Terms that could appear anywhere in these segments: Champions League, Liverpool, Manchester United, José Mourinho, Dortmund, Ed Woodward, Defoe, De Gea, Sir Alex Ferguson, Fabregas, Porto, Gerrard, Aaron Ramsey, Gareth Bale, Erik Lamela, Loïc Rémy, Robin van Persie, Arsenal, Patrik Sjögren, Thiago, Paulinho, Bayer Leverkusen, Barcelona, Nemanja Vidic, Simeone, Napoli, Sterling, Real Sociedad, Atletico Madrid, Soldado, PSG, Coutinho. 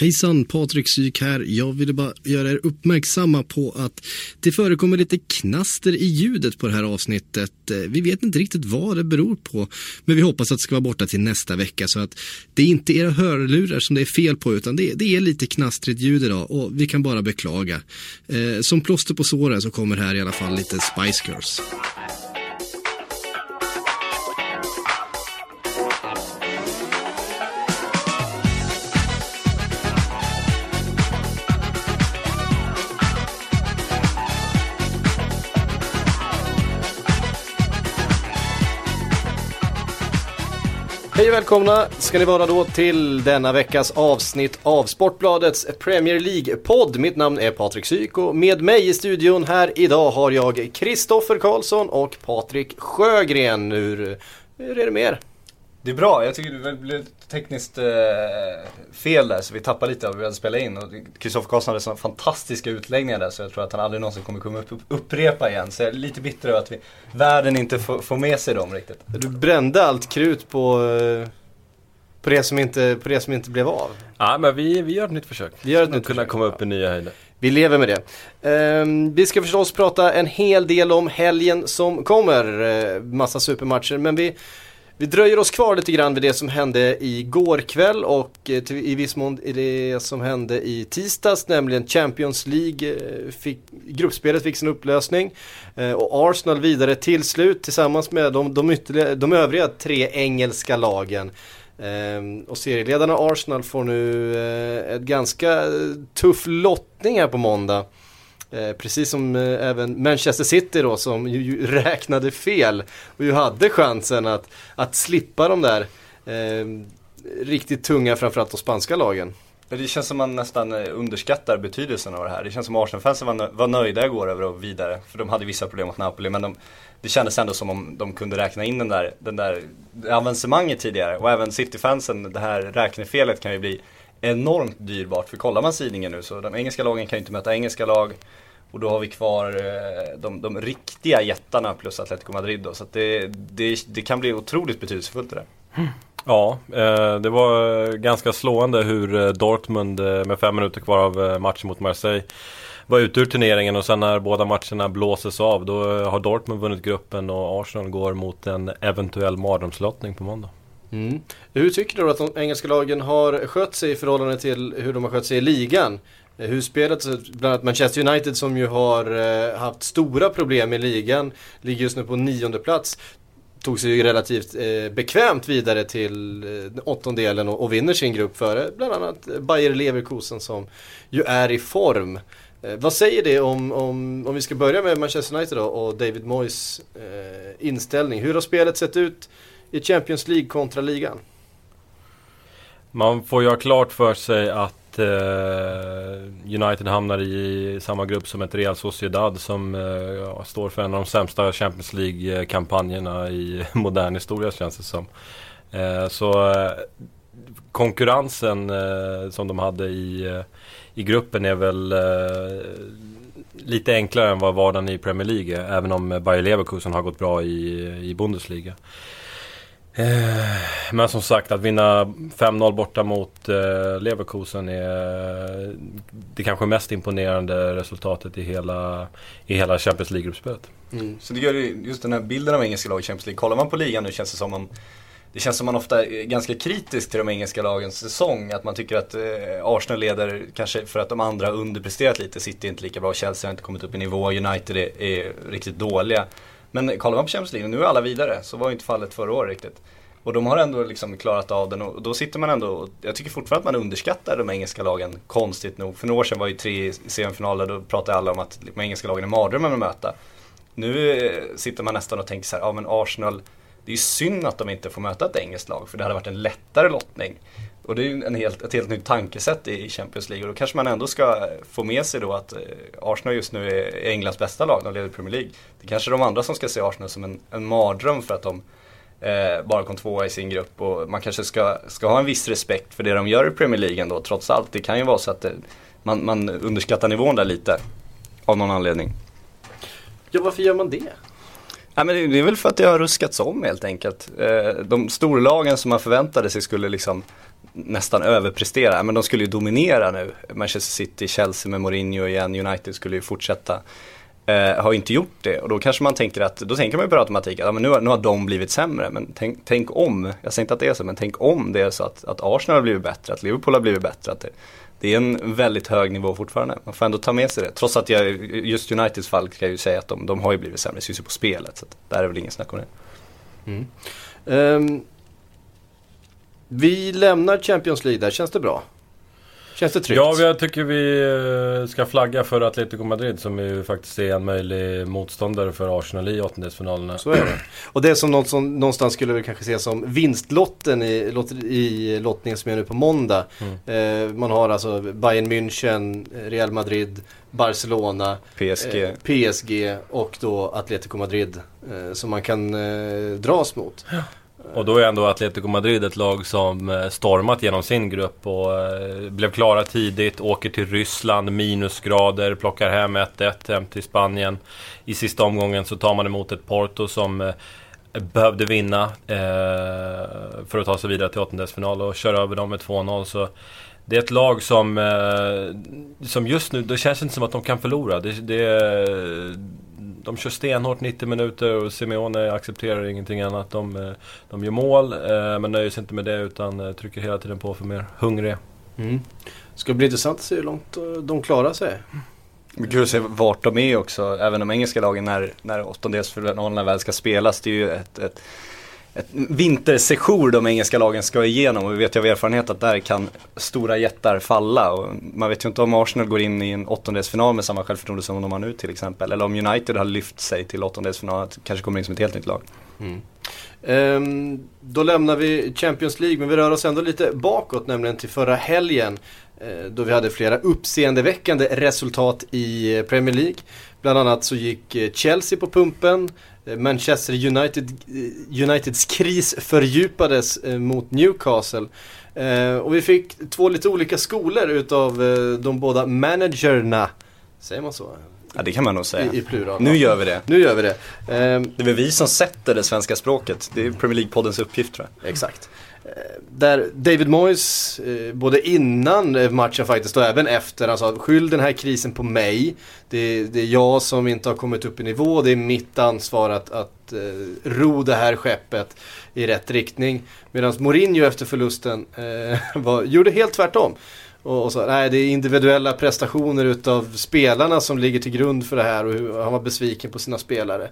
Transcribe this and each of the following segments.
Hejsan, Patrik Syk här. Jag ville bara göra er uppmärksamma på att det förekommer lite knaster i ljudet på det här avsnittet. Vi vet inte riktigt vad det beror på, men vi hoppas att det ska vara borta till nästa vecka. Så att det är inte era hörlurar som det är fel på, utan det är lite knastrigt ljud idag och vi kan bara beklaga. Som plåster på såren så kommer här i alla fall lite Spice Girls. Hej och välkomna ska ni vara då till denna veckas avsnitt av Sportbladets Premier League-podd. Mitt namn är Patrik Syk och med mig i studion här idag har jag Kristoffer Karlsson och Patrik Sjögren. Hur är det med er? Det är bra, jag tycker det blev tekniskt fel där så vi tappar lite av hur vi hade spelat in. Kristoffer Karlsson hade sådana fantastiska utläggningar där så jag tror att han aldrig någonsin kommer komma upprepa igen. Så jag är lite bitter över att världen inte får med sig dem riktigt. Du brände allt krut på det som inte blev av. Ja, men vi gör ett nytt försök. Vi gör ett nytt försök. Komma upp i nya höjder. Vi lever med det. Vi ska förstås prata en hel del om helgen som kommer. Massa supermatcher, men vi dröjer oss kvar lite grann vid det som hände igår kväll och i viss mån det som hände i tisdags, nämligen Champions League. Gruppspelet fick sin upplösning och Arsenal vidare till slut tillsammans med de övriga tre engelska lagen. Och serieledarna Arsenal får nu ett ganska tuff lottning här på måndag. Precis som även Manchester City då, som ju räknade fel och ju hade chansen att slippa de där riktigt tunga, framförallt de spanska lagen. Det känns som man nästan underskattar betydelsen av det här. Det känns som Arsenal-fansen var nöjda igår över och vidare, för de hade vissa problem mot Napoli, men det kändes ändå som om de kunde räkna in den där avancemanget tidigare. Och även City-fansen, det här räknefelet kan ju bli enormt dyrbart, för kollar man sidningen nu så de engelska lagen kan ju inte möta engelska lag och då har vi kvar de riktiga jättarna plus Atletico Madrid då, så att det kan bli otroligt betydelsefullt det där. Ja, det var ganska slående hur Dortmund med 5 minuter kvar av matchen mot Marseille var ute ur turneringen och sen när båda matcherna blåses av då har Dortmund vunnit gruppen och Arsenal går mot en eventuell mardrömslottning på måndag. Mm. Hur tycker du att de engelska lagen har skött sig i förhållande till hur de har skött sig i ligan? Hur spelat, bland annat Manchester United som ju har haft stora problem i ligan, ligger just nu på 9:e plats, tog sig ju relativt bekvämt vidare till 8-delen och vinner sin grupp före bland annat Bayer Leverkusen som ju är i form. Vad säger det om vi ska börja med Manchester United då, och David Moyes inställning? Hur har spelet sett ut i Champions League kontra ligan? Man får ju ha klart för sig att United hamnar i samma grupp som ett Real Sociedad som står för en av de sämsta Champions League-kampanjerna i modern historia, känns det som. Så konkurrensen som de hade i gruppen är väl lite enklare än vad var den i Premier League, även om Bayer Leverkusen har gått bra i Bundesliga. Men som sagt, att vinna 5-0 borta mot Leverkusen är det kanske mest imponerande resultatet i hela Champions League-gruppspelet. Mm. Så det gör just den här bilden av engelska lag i Champions League. Kollar man på ligan nu känns det som om det känns som man ofta är ganska kritisk till de engelska lagens säsong. Att man tycker att Arsenal leder kanske för att de andra har underpresterat lite. City är inte lika bra, Chelsea har inte kommit upp i nivå, United är riktigt dåliga. Men kollar man på Champions League, nu är alla vidare, så var ju inte fallet förra året riktigt. Och de har ändå liksom klarat av den och då sitter man ändå, jag tycker fortfarande att man underskattar de engelska lagen konstigt nog. För några år sedan var ju 3 semifinaler, då pratade alla om att de engelska lagen är mardrömmen att möta. Nu sitter man nästan och tänker så här, ja men Arsenal, det är ju synd att de inte får möta ett engelskt lag för det hade varit en lättare lottning. Och det är ju ett helt nytt tankesätt i Champions League och då kanske man ändå ska få med sig då att Arsenal just nu är Englands bästa lag när de leder Premier League. Det är kanske de andra som ska se Arsenal som en mardröm för att de bara kom 2:a i sin grupp och man kanske ska ha en viss respekt för det de gör i Premier League ändå trots allt. Det kan ju vara så att man underskattar nivån där lite av någon anledning. Ja, varför gör man det? Ja, men det är väl för att det har ruskats om helt enkelt. De storlagen som man förväntade sig skulle liksom nästan överprestera. Men de skulle ju dominera nu. Manchester City, Chelsea med Mourinho igen, United skulle ju fortsätta. Har inte gjort det, och då kanske man tänker att, då tänker man ju på automatik att ja, men nu har de blivit sämre, men tänk om, jag säger inte att det är så, men tänk om det är så att Arsenal har blivit bättre, att Liverpool har blivit bättre, att det är en väldigt hög nivå fortfarande, man får ändå ta med sig det, trots att jag, just Uniteds fall kan jag ju säga att de har ju blivit sämre, det syns ju på spelet, så att där är väl ingen snack om det. Vi lämnar Champions League där, känns det bra? Känns det tryggt? Ja, jag tycker vi ska flagga för Atletico Madrid som ju faktiskt är en möjlig motståndare för Arsenal i åttondelsfinalerna. Så är det. Och det är som något som någonstans skulle vi kanske se som vinstlotten i lottningen som är nu på måndag. Man har alltså Bayern München, Real Madrid, Barcelona, PSG och då Atletico Madrid som man kan dras mot. Ja. Och då är ändå Atletico Madrid ett lag som stormat genom sin grupp och blev klara tidigt, åker till Ryssland, minusgrader, plockar hem 1-1 hem till Spanien. I sista omgången så tar man emot ett Porto som behövde vinna för att ta sig vidare till åttondelsfinal och köra över dem med 2-0. Så det är ett lag som just nu, det känns inte som att de kan förlora. De kör stenhårt 90 minuter och Simeone accepterar ingenting annat. De gör mål, men nöjer sig inte med det utan trycker hela tiden på för mer hungriga. Ska bli intressant att se hur långt de klarar sig. Kul att se vart de är också. Även de engelska lagen när åttondelsfinalerna väl ska spelas. Det är ju ett vintersejour de engelska lagen ska igenom, och vi vet ju av erfarenhet att där kan stora jättar falla, och man vet ju inte om Arsenal går in i en åttondelsfinal med samma självförtroende som de har nu till exempel, eller om United har lyft sig till åttondelsfinal, kanske kommer in som ett helt nytt lag. Då lämnar vi Champions League, men vi rör oss ändå lite bakåt, nämligen till förra helgen då vi hade flera uppseendeväckande resultat i Premier League. Bland annat så gick Chelsea på pumpen, Manchester Uniteds kris fördjupades mot Newcastle. Och vi fick två lite olika skolor utav de båda managerna. Säger man så? Ja, det kan man nog säga. I plural. Nu gör vi det. Det är väl vi som sätter det svenska språket. Det är Premier League-poddens uppgift, tror jag. Exakt. Där David Moyes både innan matchen faktiskt och även efter, alltså skyll den här krisen på mig, det är jag som inte har kommit upp i nivå, det är mitt ansvar att ro det här skeppet i rätt riktning, medan Mourinho efter förlusten gjorde helt tvärtom och sa nej, det är individuella prestationer utav spelarna som ligger till grund för det här, och han var besviken på sina spelare.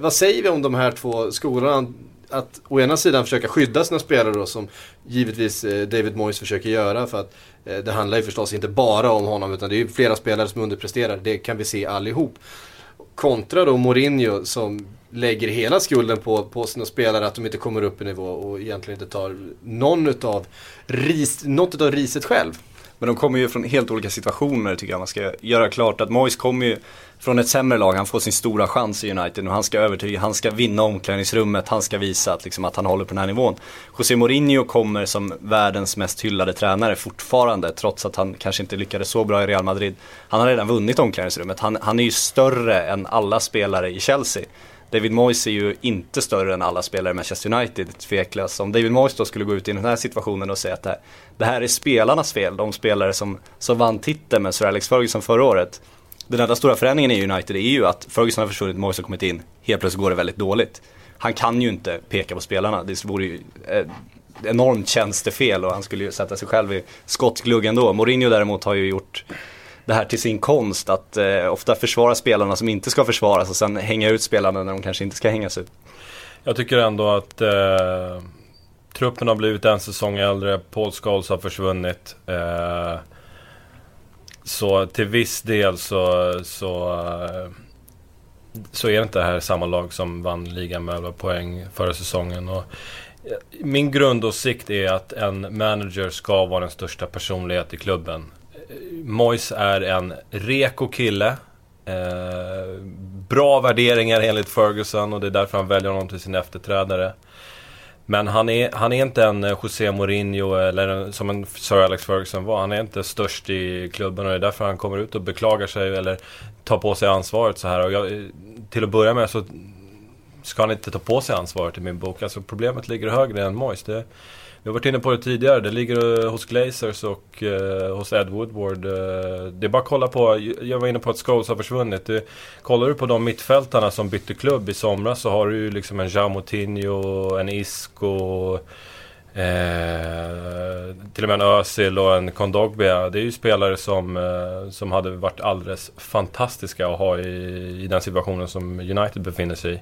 Vad säger vi om de här två skolorna? Att å ena sidan försöka skydda sina spelare då, som givetvis David Moyes försöker göra, för att det handlar ju förstås inte bara om honom, utan det är ju flera spelare som underpresterar, det kan vi se allihop. Kontra då Mourinho som lägger hela skulden på sina spelare att de inte kommer upp i nivå och egentligen inte tar något av riset själv. Men de kommer ju från helt olika situationer, tycker jag man ska göra klart. Att Moyes kommer ju från ett sämre lag, han får sin stora chans i United och han ska övertyga, han ska vinna omklädningsrummet, han ska visa att han håller på den här nivån. José Mourinho kommer som världens mest hyllade tränare fortfarande, trots att han kanske inte lyckades så bra i Real Madrid. Han har redan vunnit omklädningsrummet, han är ju större än alla spelare i Chelsea. David Moyes är ju inte större än alla spelare i Manchester United, tveklöst. Om David Moyes då skulle gå ut i den här situationen och säga att det här är spelarnas fel, de spelare som vann titeln med Sir Alex Ferguson förra året. Den enda stora förändringen i United är ju att Ferguson har försvunnit, Moyes har kommit in, helt plötsligt går det väldigt dåligt. Han kan ju inte peka på spelarna, det vore ju enormt tjänstefel och han skulle ju sätta sig själv i skottgluggen då. Mourinho däremot har ju gjort det här till sin konst, att ofta försvara spelarna som inte ska försvaras och sen hänga ut spelarna när de kanske inte ska hängas ut. Jag tycker ändå att truppen har blivit en säsong äldre, Paul Scholes har försvunnit, så till viss del så är det inte här samma lag som vann ligan med 11 poäng förra säsongen. Och min grundåsikt är att en manager ska vara den största personlighet i klubben. Moyes är en reko kille, bra värderingar enligt Ferguson, och det är därför han väljer honom till sin efterträdare. Men han är inte en José Mourinho eller som en Sir Alex Ferguson var. Han är inte störst i klubben, och det är därför han kommer ut och beklagar sig eller tar på sig ansvaret så här. Och till att börja med så ska han inte ta på sig ansvaret i min bok. Alltså problemet ligger högre än Moyes. Det Vi har varit inne på det tidigare. Det ligger hos Glazers och hos Ed Woodward. Det är bara att kolla på. Jag var inne på att Scholes har försvunnit. Kollar du på de mittfältarna som bytte klubb i somras, så har du ju liksom en João Moutinho, en Isco, till och med en Özil och en Kondogbia. Det är ju spelare som hade varit alldeles fantastiska att ha i den situationen som United befinner sig i.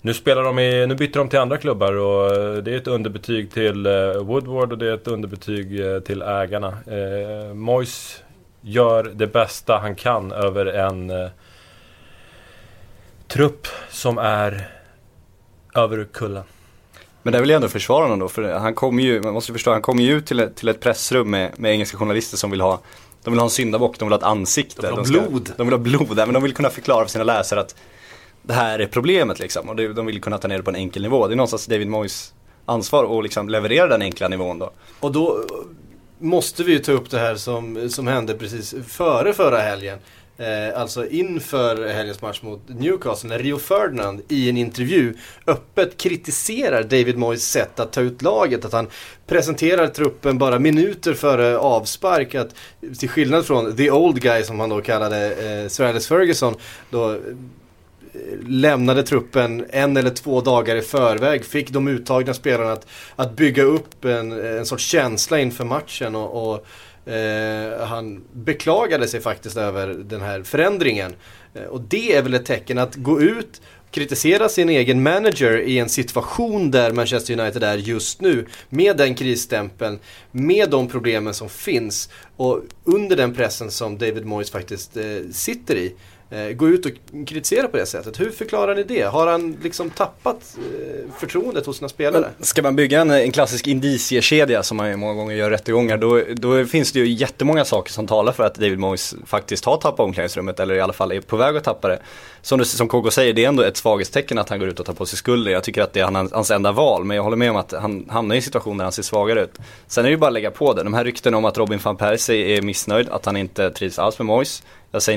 Nu byter de till andra klubbar, och det är ett underbetyg till Woodward och det är ett underbetyg till ägarna. Moyes gör det bästa han kan över en trupp som är över kullen. Men det vill jag ändå försvara honom då, för man måste förstå, han kommer ju ut till ett pressrum med engelska journalister som vill ha en syndabock, de vill ha ett ansikte. De vill ha blod, men de vill kunna förklara för sina läsare att det här är problemet liksom, och de vill kunna ta ner det på en enkel nivå. Det är någonstans David Moyes ansvar att liksom leverera den enkla nivån då. Och då måste vi ju ta upp det här som hände precis förra helgen. Alltså inför helgens match mot Newcastle, när Rio Ferdinand i en intervju öppet kritiserar David Moyes sätt att ta ut laget, att han presenterar truppen bara minuter före avspark, att till skillnad från the old guy som han då kallade Sir Alex Ferguson, då lämnade truppen 1 eller 2 dagar i förväg, fick de uttagna spelarna att bygga upp en sorts känsla inför matchen, och han beklagade sig faktiskt över den här förändringen, och det är väl ett tecken att gå ut och kritisera sin egen manager i en situation där Manchester United är just nu, med den krisstämpeln, med de problemen som finns och under den pressen som David Moyes faktiskt sitter i. Gå ut och kritisera på det sättet. Hur förklarar ni det? Har han liksom tappat förtroendet hos sina spelare? Men ska man bygga en klassisk indiciekedja som man många gånger gör rättegångar, då finns det ju jättemånga saker som talar för att David Moyes faktiskt har tappat omklädningsrummet, eller i alla fall är på väg att tappa det. Som KG säger, det är ändå ett svaghetstecken att han går ut och tar på sig skulden. Jag tycker att det är hans enda val, men jag håller med om att han hamnar i en situation där han ser svagare ut. Sen är det ju bara att lägga på det. De här rykten om att Robin van Persie är missnöjd, att han inte trivs alls med Moyes.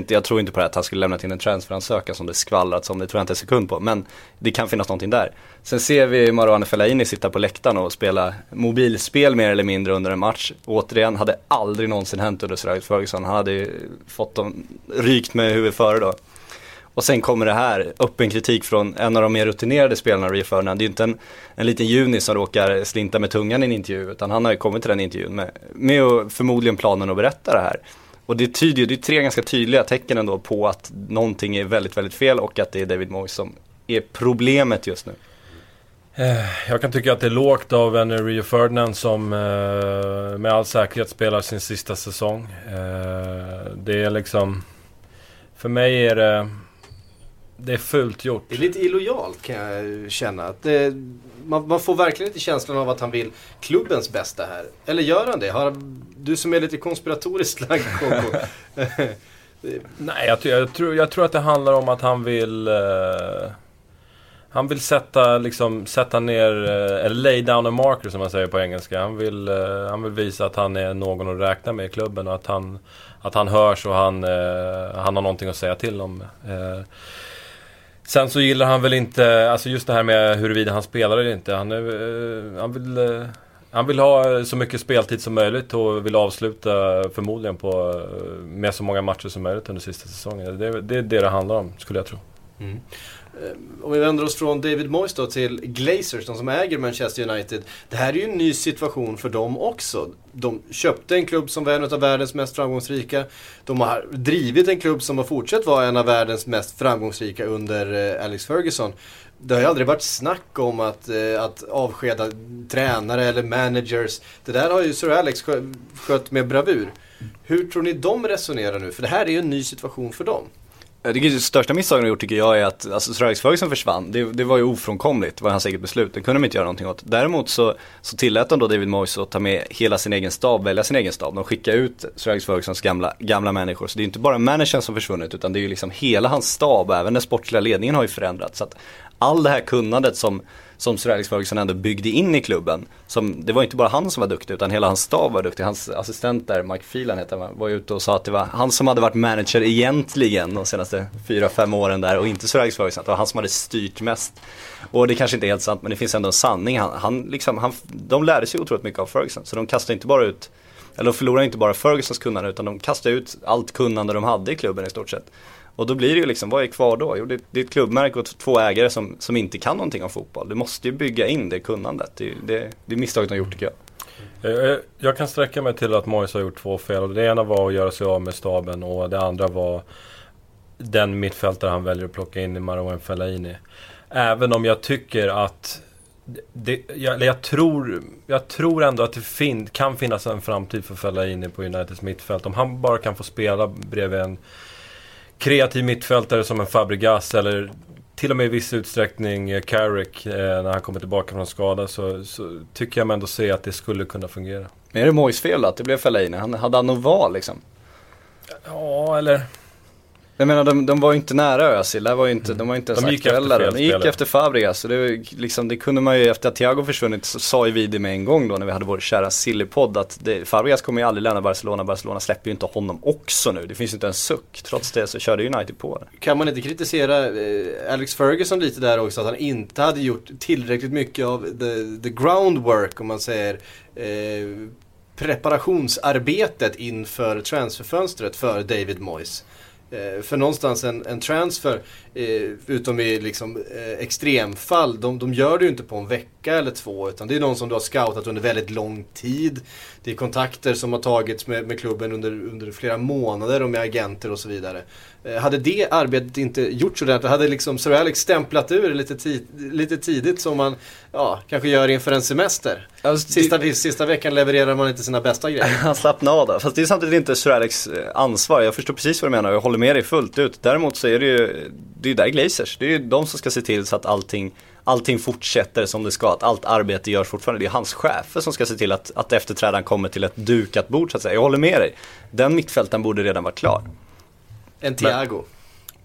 Jag tror inte på det att han skulle lämna in en transferansökan som det skvallrats om, det tror jag inte en sekund på. Men det kan finnas någonting där. Sen ser vi Marouane Fellaini sitta på läktaren och spela mobilspel mer eller mindre under en match. Återigen, hade aldrig någonsin hänt under Sir Alex Ferguson. Han hade ju fått dem rykt med huvudet före då. Och sen kommer det här, öppen kritik från en av de mer rutinerade spelarna, Rio Ferdinand. Det är ju inte en liten juni som råkar slinta med tungan i en intervju, utan han har ju kommit till den intervjun med förmodligen planen att berätta det här. Och det är 3 ganska tydliga tecken ändå på att någonting är väldigt, väldigt fel och att det är David Moyes som är problemet just nu. Jag kan tycka att det är lågt av en Rio Ferdinand som med all säkerhet spelar sin sista säsong. Det är liksom, för mig är det är fult gjort. Det är lite illojalt, kan jag känna. Att man får verkligen inte känslan av att han vill klubbens bästa här. Eller gör han det? Du som är lite konspiratoriskt lagd, Koko. Nej, jag tror att det handlar om att han vill... Han vill sätta ner lay down a marker, som man säger på engelska. Han vill visa att han är någon att räkna med i klubben, och att han hörs och han har någonting att säga till om. Sen så gillar han väl inte, alltså just det här med huruvida han spelar eller inte. Han vill ha så mycket speltid som möjligt och vill avsluta förmodligen med så många matcher som möjligt under sista säsongen. Det är det handlar om, skulle jag tro. Mm. Om vi vänder oss från David Moyes då till Glazers, de som äger Manchester United. Det här är ju en ny situation för dem också. De köpte en klubb som var en av världens mest framgångsrika. De har drivit en klubb som har fortsatt vara en av världens mest framgångsrika under Alex Ferguson. Det har ju aldrig varit snack om att avskeda tränare eller managers. Det där har ju Sir Alex skött med bravur. Hur tror ni de resonerar nu? För det här är ju en ny situation för dem. Det största misstaget de gjort, tycker jag, är att Sir Alex Ferguson försvann. Det var ju ofrånkomligt, var hans eget beslut. Det kunde de inte göra någonting åt. Däremot så tillät de då David Moyes att ta med hela sin egen stab, välja sin egen stab. De skickade ut Sir Alex Fergusons gamla människor. Så det är inte bara managern som försvunnit, utan det är ju liksom hela hans stab. Även den sportliga ledningen har ju förändrats. Så att all det här kunnandet som Sir Alex Ferguson ändå byggde in i klubben, som, det var inte bara han som var duktig utan hela hans stab var duktig. Hans assistent där, Mike Phelan heter han, var ute och sa att det var han som hade varit manager egentligen de senaste 4-5 åren där, och inte Sir Alex Ferguson. Det var han som hade styrt mest. Och det kanske inte är helt sant, men det finns ändå en sanning. De lärde sig otroligt mycket av Ferguson, så de kastade inte bara ut, eller de förlorade inte bara Fergusons kunnande, utan de kastade ut allt kunnande de hade i klubben i stort sett. Och då blir det ju liksom, vad är kvar då? Jo, det är ett klubbmärke och två ägare som inte kan någonting om fotboll. Du måste ju bygga in det kunnandet. Det är misstaget de har gjort, tycker jag. Jag kan sträcka mig till att Moyes har gjort två fel. Det ena var att göra sig av med staben, och det andra var den mittfältare han väljer att plocka in i Marouane Fellaini. Även om jag tycker att jag tror ändå att det kan finnas en framtid för Fellaini på Uniteds mittfält. Om han bara kan få spela bredvid en kreativ mittfältare som en Fabregas, eller till och med i viss utsträckning Carrick när han kommer tillbaka från skada, så tycker jag ändå se att det skulle kunna fungera. Men är det Moyes fel att det blev Fellaini? Hade han något val liksom? Ja, eller... Jag menar, de var ju inte nära Özil. Det var ju inte, de var inte ens aktuella. De gick efter Fabregas. Så det kunde man ju, efter att Thiago försvunnit, så sa ju vi det med en gång då när vi hade vår kära Silly-podd att Fabregas kommer ju aldrig lämna Barcelona. Barcelona släpper ju inte honom också nu. Det finns ju inte en suck. Trots det så körde United på det. Kan man inte kritisera Alex Ferguson lite där också, att han inte hade gjort tillräckligt mycket av the groundwork, om man säger preparationsarbetet inför transferfönstret för David Moyes? För någonstans en transfer, utom i liksom extremfall, de gör det ju inte på en vecka eller två, utan det är någon som du har scoutat under väldigt lång tid. Det är kontakter som har tagits med klubben under flera månader, och med agenter och så vidare. Hade det arbetet inte gjort så där, hade liksom Sir Alex stämplat ur lite tidigt, som man kanske gör inför en semester. Alltså, sista veckan levererar man inte sina bästa grejer. Han slappnar av då. Fast det är samtidigt inte Sir Alex ansvar. Jag förstår precis vad du menar, och jag håller med dig fullt ut. Däremot så är det ju, det är där Glazers. Det är ju de som ska se till så att allting fortsätter som det ska, att allt arbete görs fortfarande. Det är hans chefer som ska se till att efterträdaren kommer till ett dukat bord, så att säga. Jag håller med dig. Den mittfältaren borde redan vara klar. En Thiago.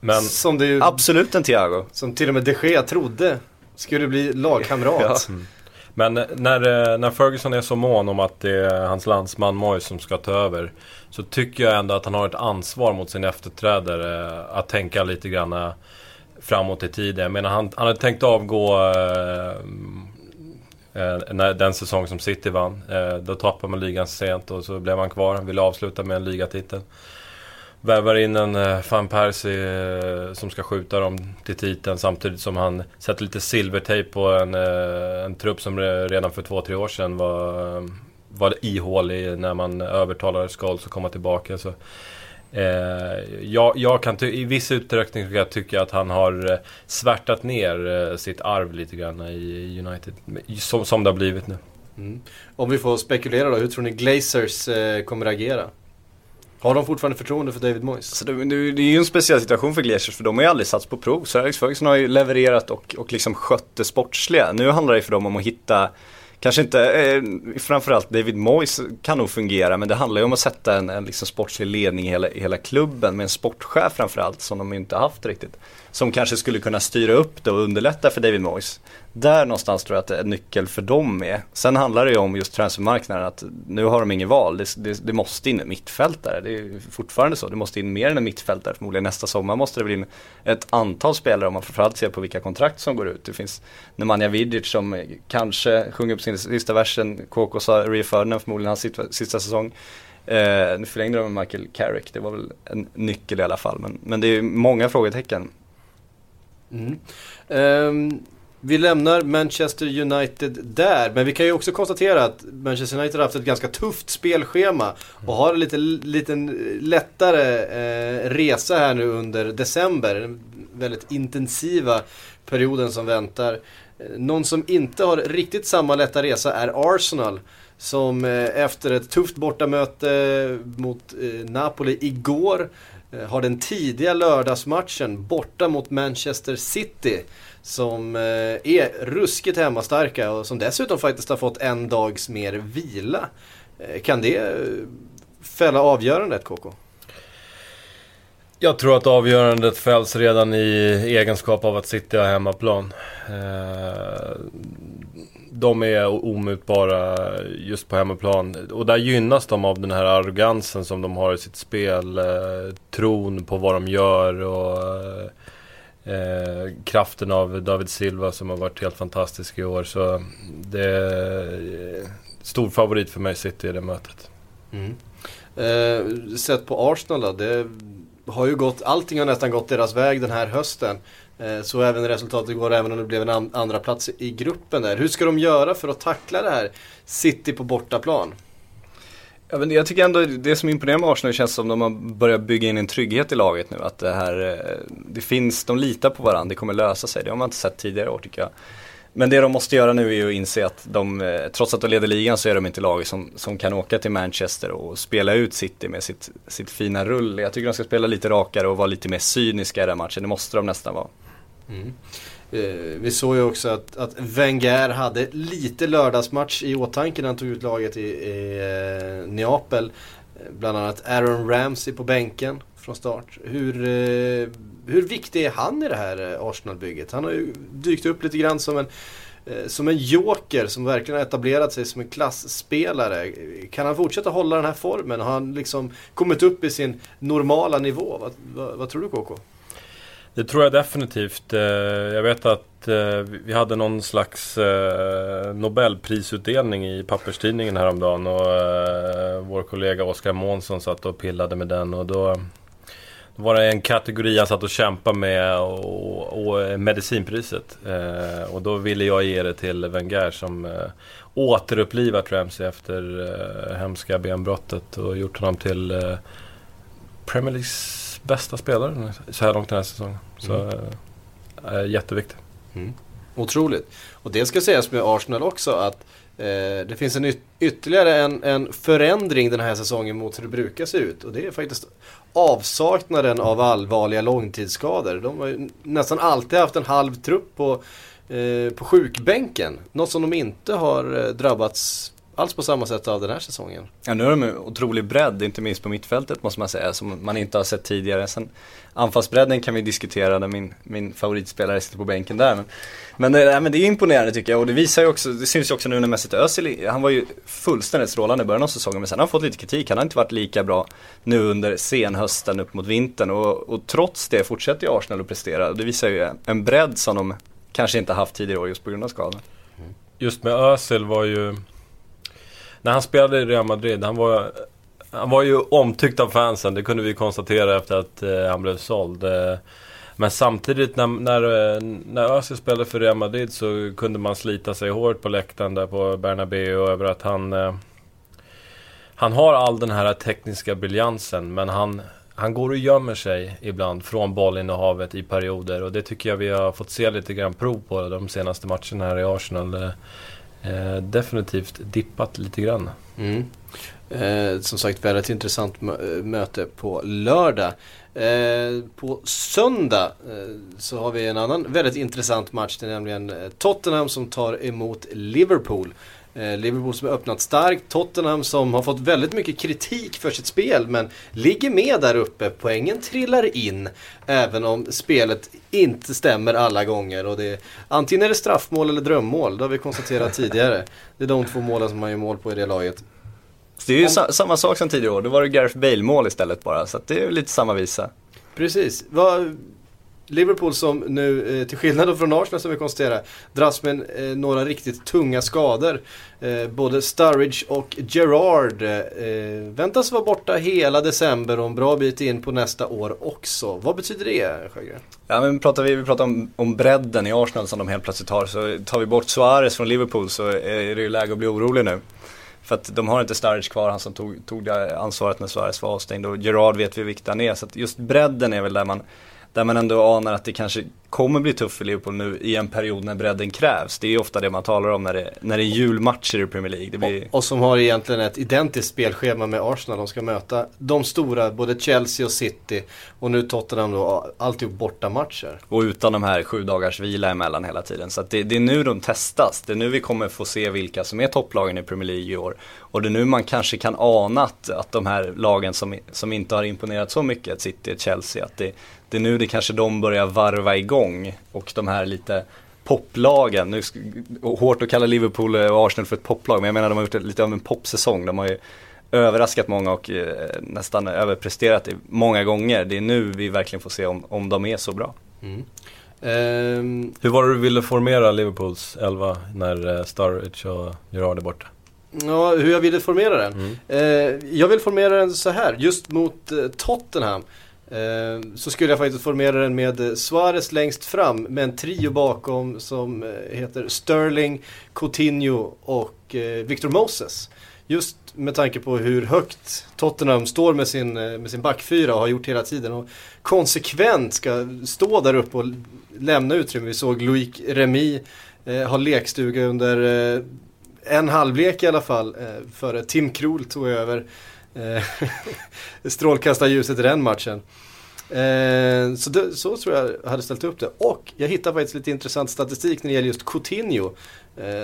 Men som det ju, absolut en Thiago. Som till och med De Gea trodde skulle bli lagkamrat. Ja. Mm. Men när Ferguson är så mån om att det är hans landsman Moyes som ska ta över, så tycker jag ändå att han har ett ansvar mot sin efterträdare att tänka lite grann framåt i tiden. Men han hade tänkt avgå den säsong som City vann. Då tappade man ligan sent och så blev han kvar. Han ville avsluta med en ligatitel. Värvar in en van Persie som ska skjuta dem till titeln, samtidigt som han sätter lite silvertejp på en trupp som redan för 2-3 år sedan var ihålig när man övertalade Scholes att komma tillbaka. Så, jag kan i viss utsträckning tycker jag att han har svärtat ner sitt arv lite grann i United, som det har blivit nu. Mm. Om vi får spekulera då, hur tror ni Glazers kommer att agera? Har de fortfarande förtroende för David Moyes? Alltså det är ju en speciell situation för Glazers, för de har ju aldrig satts på prov. Sir Alex Ferguson har ju levererat och liksom skött det sportsliga. Nu handlar det för dem om att hitta, kanske inte, framförallt David Moyes kan nog fungera, men det handlar ju om att sätta en liksom sportslig ledning i hela klubben, med en sportchef framförallt som de inte haft riktigt. Som kanske skulle kunna styra upp det och underlätta för David Moyes. Där någonstans tror jag att det är nyckel för dem är. Sen handlar det ju om just transfermarknaden, att nu har de ingen val. Det måste in en mittfältare. Det är fortfarande så. Det måste in mer än en mittfältare. Förmodligen nästa sommar måste det bli in ett antal spelare, om man framförallt ser på vilka kontrakt som går ut. Det finns Nemanja Vidic som kanske sjunger på sin sista versen. Kokosa, Rio Ferdinand, förmodligen hans sista säsong. Nu förlängde de med Michael Carrick. Det var väl en nyckel i alla fall. Men det är många frågetecken. Mm. Vi lämnar Manchester United där, men vi kan ju också konstatera att Manchester United har haft ett ganska tufft spelschema och har en liten lättare resa här nu under december, den väldigt intensiva perioden som väntar. Någon som inte har riktigt samma lätta resa är Arsenal, som efter ett tufft bortamöte mot Napoli igår har den tidiga lördagsmatchen borta mot Manchester City, som är ruskigt hemmastarka och som dessutom faktiskt har fått en dags mer vila. Kan det fälla avgörandet, KK? Jag tror att avgörandet fälls redan i egenskap av att sitta hemmaplan. De är omutbara just på hemmaplan. Och där gynnas de av den här arrogansen som de har i sitt spel. Tron på vad de gör och kraften av David Silva som har varit helt fantastisk i år. Så det är stor favorit för mig City i det mötet. Mm. Sett på Arsenal då, det har ju gått, allting har nästan gått deras väg den här hösten. Så även resultatet igår, även om det blev en andra plats i gruppen där. Hur ska de göra för att tackla det här City på bortaplan? Jag tycker ändå det som imponerar med Arsenal, känns som att de har börjat bygga in en trygghet i laget nu. Att det finns, de litar på varandra, det kommer lösa sig. Det har man inte sett tidigare år tycker jag. Men det de måste göra nu är att inse att de, trots att de leder ligan, så är de inte laget som kan åka till Manchester och spela ut City med sitt fina rull. Jag tycker de ska spela lite rakare och vara lite mer cyniska i den matchen. Det måste de nästan vara. Mm. Vi såg ju också att Wenger hade lite lördagsmatch i åtanke när han tog ut laget i Neapel. Bland annat Aaron Ramsey på bänken från start. Hur viktig är han i det här Arsenal-bygget? Han har ju dykt upp lite grann som en joker som verkligen har etablerat sig som en klassspelare. Kan han fortsätta hålla den här formen? Har han liksom kommit upp i sin normala nivå? Vad tror du, KK? Det tror jag definitivt. Jag vet att vi hade någon slags Nobelprisutdelning i papperstidningen häromdagen och vår kollega Oskar Månsson satt och pillade med den, och då var det en kategori han satt och kämpade med, och medicinpriset. Och då ville jag ge det till Wenger som återupplivat Ramsey efter hemska benbrottet och gjort honom till Premier Leagues bästa spelare så här långt den här säsongen. Så jätteviktigt. Mm. Otroligt. Och det ska sägas med Arsenal också att det finns en ytterligare en förändring den här säsongen mot hur det brukar se ut. Och det är faktiskt avsaknaden av allvarliga långtidsskador. De har ju nästan alltid haft en halv trupp på sjukbänken. Något som de inte har drabbats alls på samma sätt av den här säsongen. Ja, nu har de en otrolig bredd, inte minst på mittfältet måste man säga, som man inte har sett tidigare. Sen anfallsbredden kan vi diskutera, där min favoritspelare sitter på bänken där. Men det är imponerande tycker jag, och det visar ju också, det syns ju också nu när Messi till Özil, han var ju fullständigt strålande i början av säsongen, men sen har han fått lite kritik, han har inte varit lika bra nu under senhösten upp mot vintern, och trots det fortsätter ju Arsenal att prestera, och det visar ju en bredd som de kanske inte haft tidigare år just på grund av skadan. Just med Özil var ju, när han spelade i Real Madrid, han var ju omtyckt av fansen. Det kunde vi konstatera efter att han blev såld. Men samtidigt när Özil spelade för Real Madrid så kunde man slita sig hårt på läktaren där på Bernabeu över att han har all den här tekniska briljansen, men han går och gömmer sig ibland från bollinnehavet i perioder, och det tycker jag vi har fått se lite grann prov på de senaste matcherna här i Arsenal. Definitivt dippat lite grann. Mm. Som sagt, väldigt intressant möte på lördag. På söndag så har vi en annan väldigt intressant match. Det är nämligen Tottenham som tar emot Liverpool. Liverpool som har öppnat starkt, Tottenham som har fått väldigt mycket kritik för sitt spel men ligger med där uppe, poängen trillar in även om spelet inte stämmer alla gånger, och det är, antingen är det straffmål eller drömmål, det har vi konstaterat tidigare, det är de två målen som man gör mål på i det laget. Det är ju samma sak som tidigare år, då var det Gareth Bale-mål istället bara, så att det är lite samma visa. Precis, Liverpool som nu, till skillnad från Arsenal som vi konstaterar, dras med några riktigt tunga skador. Både Sturridge och Gerrard väntas vara borta hela december och en bra bit in på nästa år också. Vad betyder det, Sjögren? Ja, men vi pratar om bredden i Arsenal som de helt plötsligt har. Så tar vi bort Suárez från Liverpool så är det ju läge att bli orolig nu. För att de har inte Sturridge kvar, han som tog det ansvaret när Suárez var avstängd. Och Gerrard vet vi vilket han är. Så att just bredden är väl där man ändå anar att det kanske kommer bli tuff för Liverpool nu i en period när bredden krävs. Det är ofta det man talar om när det är julmatcher i Premier League. Det blir... och som har egentligen ett identiskt spelschema med Arsenal. De ska möta de stora, både Chelsea och City, och nu Tottenham då, alltid borta matcher. Och utan de här 7 dagars vila emellan hela tiden. Så att det är nu de testas. Det är nu vi kommer få se vilka som är topplagen i Premier League i år. Och det är nu man kanske kan ana att de här lagen som inte har imponerat så mycket, City och Chelsea, att det är nu det kanske de börjar varva igång. Och de här lite poplagen, nu hårt att kalla Liverpool och Arsenal för ett poplag, men jag menar de har gjort lite av en popsäsong. De har ju överraskat många och nästan överpresterat många gånger. Det är nu vi verkligen får se om de är så bra. Mm. Hur var det du ville formera Liverpools 11 när Sturridge och Gerrard är borta? Ja, hur jag ville formera den? Jag vill formera den så här, just mot Tottenham. Så skulle jag faktiskt formera den med Suárez längst fram, med en trio bakom som heter Sterling, Coutinho och Victor Moses. Just med tanke på hur högt Tottenham står med sin backfyra och har gjort hela tiden. Och konsekvent ska stå där uppe och lämna utrymme. Vi såg Loïc Rémy ha lekstuga under en halvlek i alla fall. Före Tim Krul tog över strålkastarljuset i den matchen. Så tror jag hade ställt upp det. Och jag hittade faktiskt lite intressant statistik när det gäller just Coutinho,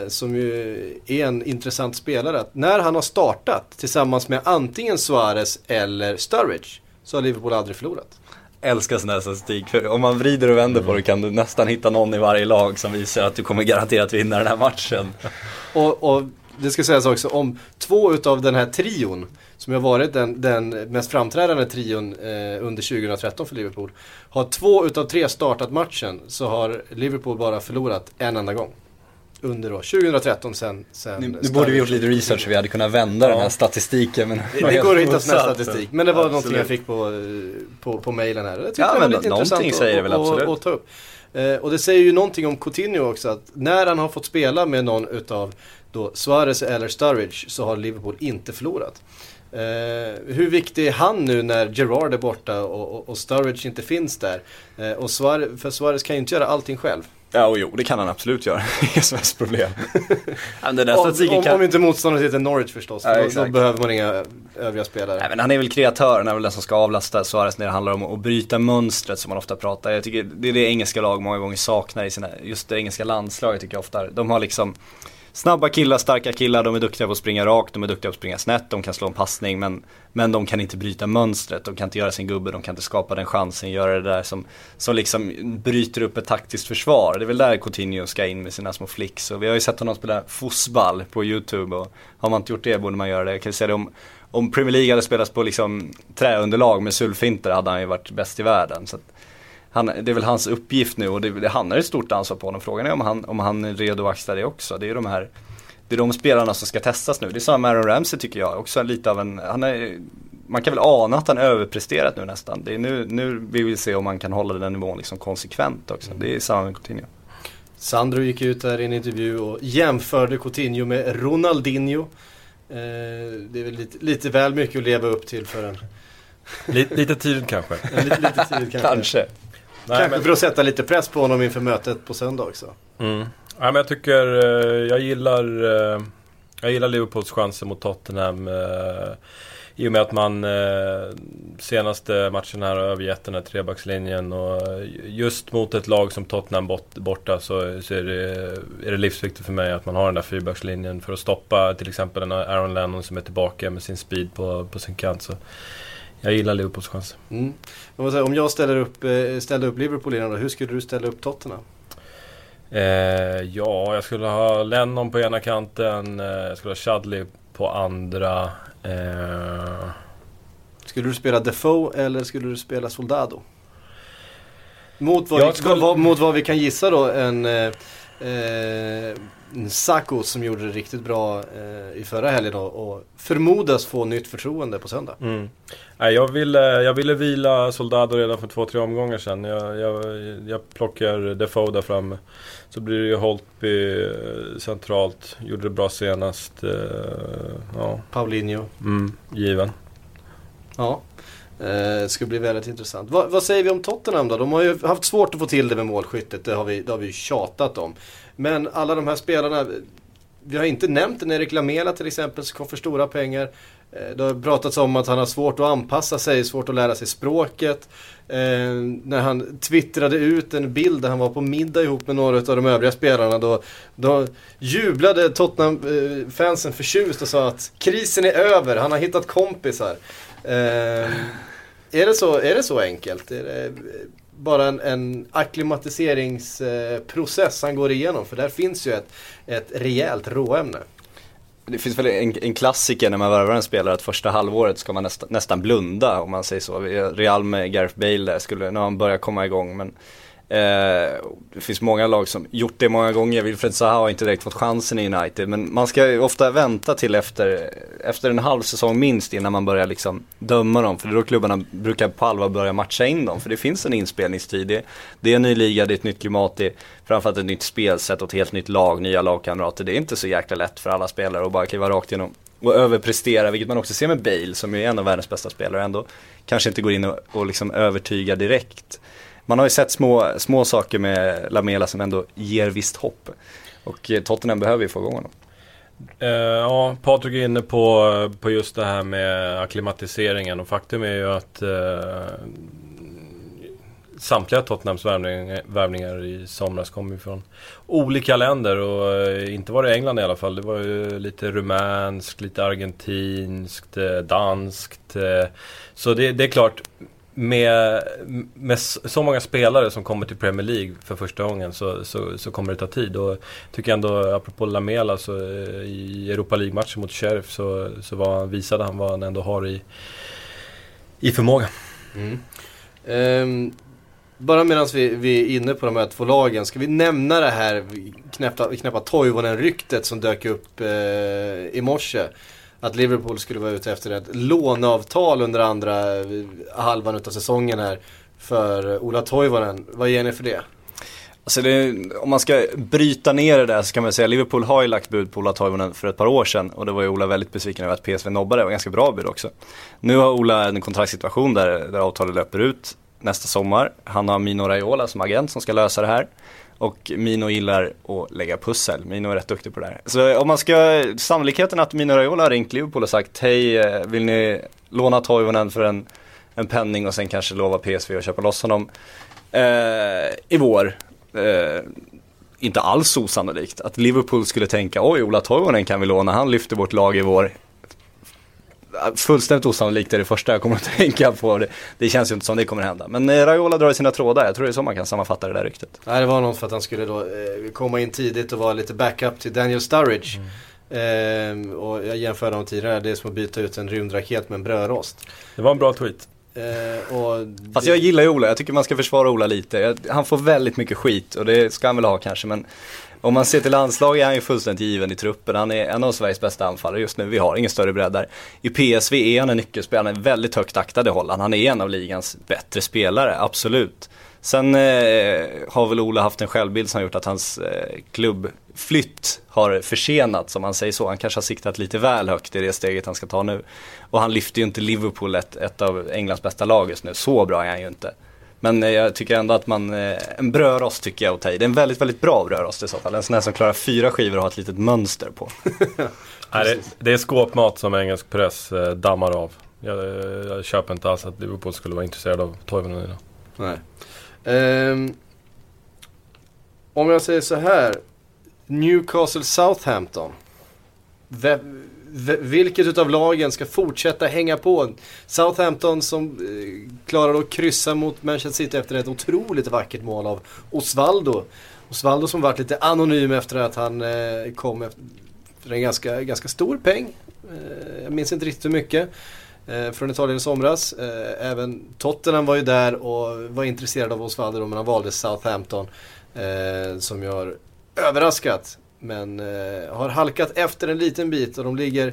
som ju är en intressant spelare. När han har startat tillsammans med antingen Suárez eller Sturridge så har Liverpool aldrig förlorat. Älskar sån här statistik, för om man vrider och vänder på det kan du nästan hitta någon i varje lag som visar att du kommer garanterat vinna den här matchen. Och det ska sägas också, om två utav den här trion som har varit den mest framträdande trion under 2013 för Liverpool, har 2 utav 3 startat matchen, så har Liverpool bara förlorat en enda gång under då 2013 sen nu borde vi gjort lite research så vi hade kunnat vända den här statistiken, men det går inte att hitta statistik, men det var någonting jag fick på mejlen här. Det tycker jag var lite intressant säger väl att ta upp. Och det säger ju någonting om Coutinho också, att när han har fått spela med någon utav då Suárez eller Sturridge så har Liverpool inte förlorat. Hur viktig är han nu när Gerrard är borta och Sturridge inte finns där? Och Suárez kan ju inte göra allting själv. Ja, och jo, det kan han absolut göra. Det är Sveriges problem. Om inte motståndet heter Norwich förstås, ja, då behöver man inga övriga spelare. Nej, men han är väl kreatören, han är väl den som ska avlasta Suárez när det handlar om att bryta mönstret som man ofta pratar. Jag tycker det är det engelska lag många gånger saknar i sina, just det engelska landslaget tycker jag ofta. De har liksom snabba killar, starka killar, de är duktiga på att springa rakt, de är duktiga på att springa snett, de kan slå en passning, men de kan inte bryta mönstret, de kan inte göra sin gubbe, de kan inte skapa den chansen, göra det där som liksom bryter upp ett taktiskt försvar. Det är väl där Coutinho ska in med sina små flicks, och vi har ju sett honom spela fotboll på YouTube, och har man inte gjort det borde man göra det. Jag kan säga det, om Premier League hade spelats på liksom träunderlag med sulfinter hade han ju varit bäst i världen, så att det är väl hans uppgift nu, och det handlar ett stort ansvar på honom. Frågan är om han är redo att axla det också. Det är de spelarna som ska testas nu. Det är samma med Aaron Ramsey tycker jag. Också lite av man kan väl ana att han överpresterat nu nästan. Det är nu vi vill se om man kan hålla den nivån liksom konsekvent också. Det är samma med Coutinho. Sandro gick ut där i en intervju och jämförde Coutinho med Ronaldinho. Det är väl lite väl mycket att leva upp till för en. Lite tidigt kanske. Ja, lite tidigt kanske. Kanske för att sätta lite press på honom inför mötet på söndag också. Mm. Ja, men jag tycker jag gillar Liverpools chanser mot Tottenham i och med att man senaste matchen här har övergett den här trebackslinjen, och just mot ett lag som Tottenham borta så är det livsviktigt för mig att man har den där fyrbackslinjen för att stoppa till exempel den här Aaron Lennon som är tillbaka med sin speed på sin kant, så jag gillar Liverpools chans. Mm. Om jag ställer upp Liverpool innan, hur skulle du ställa upp Tottenham? Jag skulle ha Lennon på ena kanten, jag skulle ha Chadli på andra. Skulle du spela Defoe eller skulle du spela Soldado? Mot vad vi kan gissa då, Sako som gjorde det riktigt bra i förra helgen då, och förmodas få nytt förtroende på söndag. Mm. Jag ville vila Soldado redan för 2-3 omgångar sedan. Jag plockar Defoe där fram, så blir det ju Holtby centralt, gjorde det bra senast. Paulinho given. Ja. Det ska bli väldigt intressant. Vad säger vi om Tottenham då? De har ju haft svårt att få till det med målskyttet. Det har vi ju tjatat om. Men alla de här spelarna, vi har inte nämnt en Erik Lamela till exempel, som kom för stora pengar. Det har pratats om att han har svårt att anpassa sig, svårt att lära sig språket. När han twittrade ut en bild där han var på middag ihop med några av de övriga spelarna, då jublade Tottenham-fansen förtjust och sa att krisen är över, han har hittat kompisar. Är det så enkelt? Är det bara en akklimatiseringsprocess han går igenom? För där finns ju ett rejält råämne. Det finns väl en klassiker när man värvar en spelare att första halvåret ska man nästan blunda, om man säger så. Real med Gareth Bale skulle när han börjar komma igång, men det finns många lag som gjort det många gånger. Wilfred Zaha har inte direkt fått chansen i United, men man ska ju ofta vänta till efter en halv säsong minst innan man börjar liksom döma dem, för då klubbarna brukar på allvar börja matcha in dem, för det finns en inspelningstid. Det är en ny liga, det är ett nytt klimat, det är framförallt ett nytt spelsätt och ett helt nytt lag, nya lagkamrater. Det är inte så jäkla lätt för alla spelare att bara kliva rakt igenom och överprestera, vilket man också ser med Bale, som ju är en av världens bästa spelare, ändå kanske inte går in och liksom övertygar direkt. Man har ju sett små saker med Lamela som ändå ger visst hopp. Och Tottenham behöver ju få igång honom. Ja, Patrik är inne på just det här med akklimatiseringen. Och faktum är ju att samtliga Tottenhams värvningar i somras kom ju från olika länder. Och inte var det England i alla fall. Det var ju lite rumänskt, lite argentinskt, danskt. Så det är klart... Med så många spelare som kommer till Premier League för första gången så kommer det ta tid. Och tycker ändå, apropå Lamela, så i Europa League-matchen mot Sheriff så visade han vad han ändå har i förmåga. Mm. Bara medan vi är inne på de här två lagen, ska vi nämna det här knäppa Toivonen-ryktet som dök upp i morse, att Liverpool skulle vara ute efter ett låneavtal under andra halvan av säsongen här för Ola Toivonen. Vad ger ni för det? Alltså om man ska bryta ner det där, så kan man säga att Liverpool har ju lagt bud på Ola Toivonen för ett par år sedan, och det var ju Ola väldigt besviken över att PSV nobbade. Det var ganska bra bud också. Nu har Ola en kontraktssituation där avtalet löper ut nästa sommar. Han har Mino Raiola som agent som ska lösa det här. Och Mino gillar att lägga pussel. Mino är rätt duktig på det här. Så om man ska, sannolikheten att Mino Raiola har ringt Liverpool och sagt hej, vill ni låna Toivonen för en penning och sen kanske lova PSV att köpa loss honom i vår. Inte alls osannolikt att Liverpool skulle tänka oj, Ola Toivonen kan vi låna, han lyfter vårt lag i vår. Fullständigt osannolikt är det första jag kommer att tänka på. Det känns ju inte som det kommer hända. Men Raiola drar i sina trådar. Jag tror det är så man kan sammanfatta det där ryktet. Nej, det var något för att han skulle då komma in tidigt och vara lite backup till Daniel Sturridge. Och jag jämförde dem tidigare. Det är som att byta ut en rymdraket med en brödrost. Det var en bra tweet. Fast jag gillar ju Ola. Jag tycker man ska försvara Ola lite. Han får väldigt mycket skit, och det ska han väl ha kanske, men om man ser till landslag är han ju fullständigt given i truppen. Han är en av Sveriges bästa anfallare just nu. Vi har ingen större bredd där. I PSV är han en nyckelspelare. Han är väldigt högt aktad i Holland. Han är en av ligans bättre spelare, absolut. Sen har väl Ola haft en självbild som har gjort att hans klubbflytt har försenats, som man säger så. Han kanske har siktat lite väl högt i det steget han ska ta nu. Och han lyfter ju inte Liverpool, ett av Englands bästa lag just nu. Så bra är han ju inte. Men jag tycker ändå att en brödrost tycker jag att ta i. Det är en väldigt, väldigt bra brödrost i så fall. En sån här som klarar 4 skivor och har ett litet mönster på. Det är skåpmat som engelsk press dammar av. Jag köper inte alls att Liverpool skulle vara intresserad av Toivonen idag. Nej. Om jag säger så här, Newcastle Southampton. Vilket utav lagen ska fortsätta hänga på? Southampton som klarar att kryssa mot Manchester City efter ett otroligt vackert mål av Osvaldo som varit lite anonym efter att han kom för en ganska stor peng. Jag minns inte riktigt hur mycket. Från Italien i somras. Även Tottenham var ju där och var intresserad av Osvaldo, men han valde Southampton som gör överraskat. Men har halkat efter en liten bit, och de ligger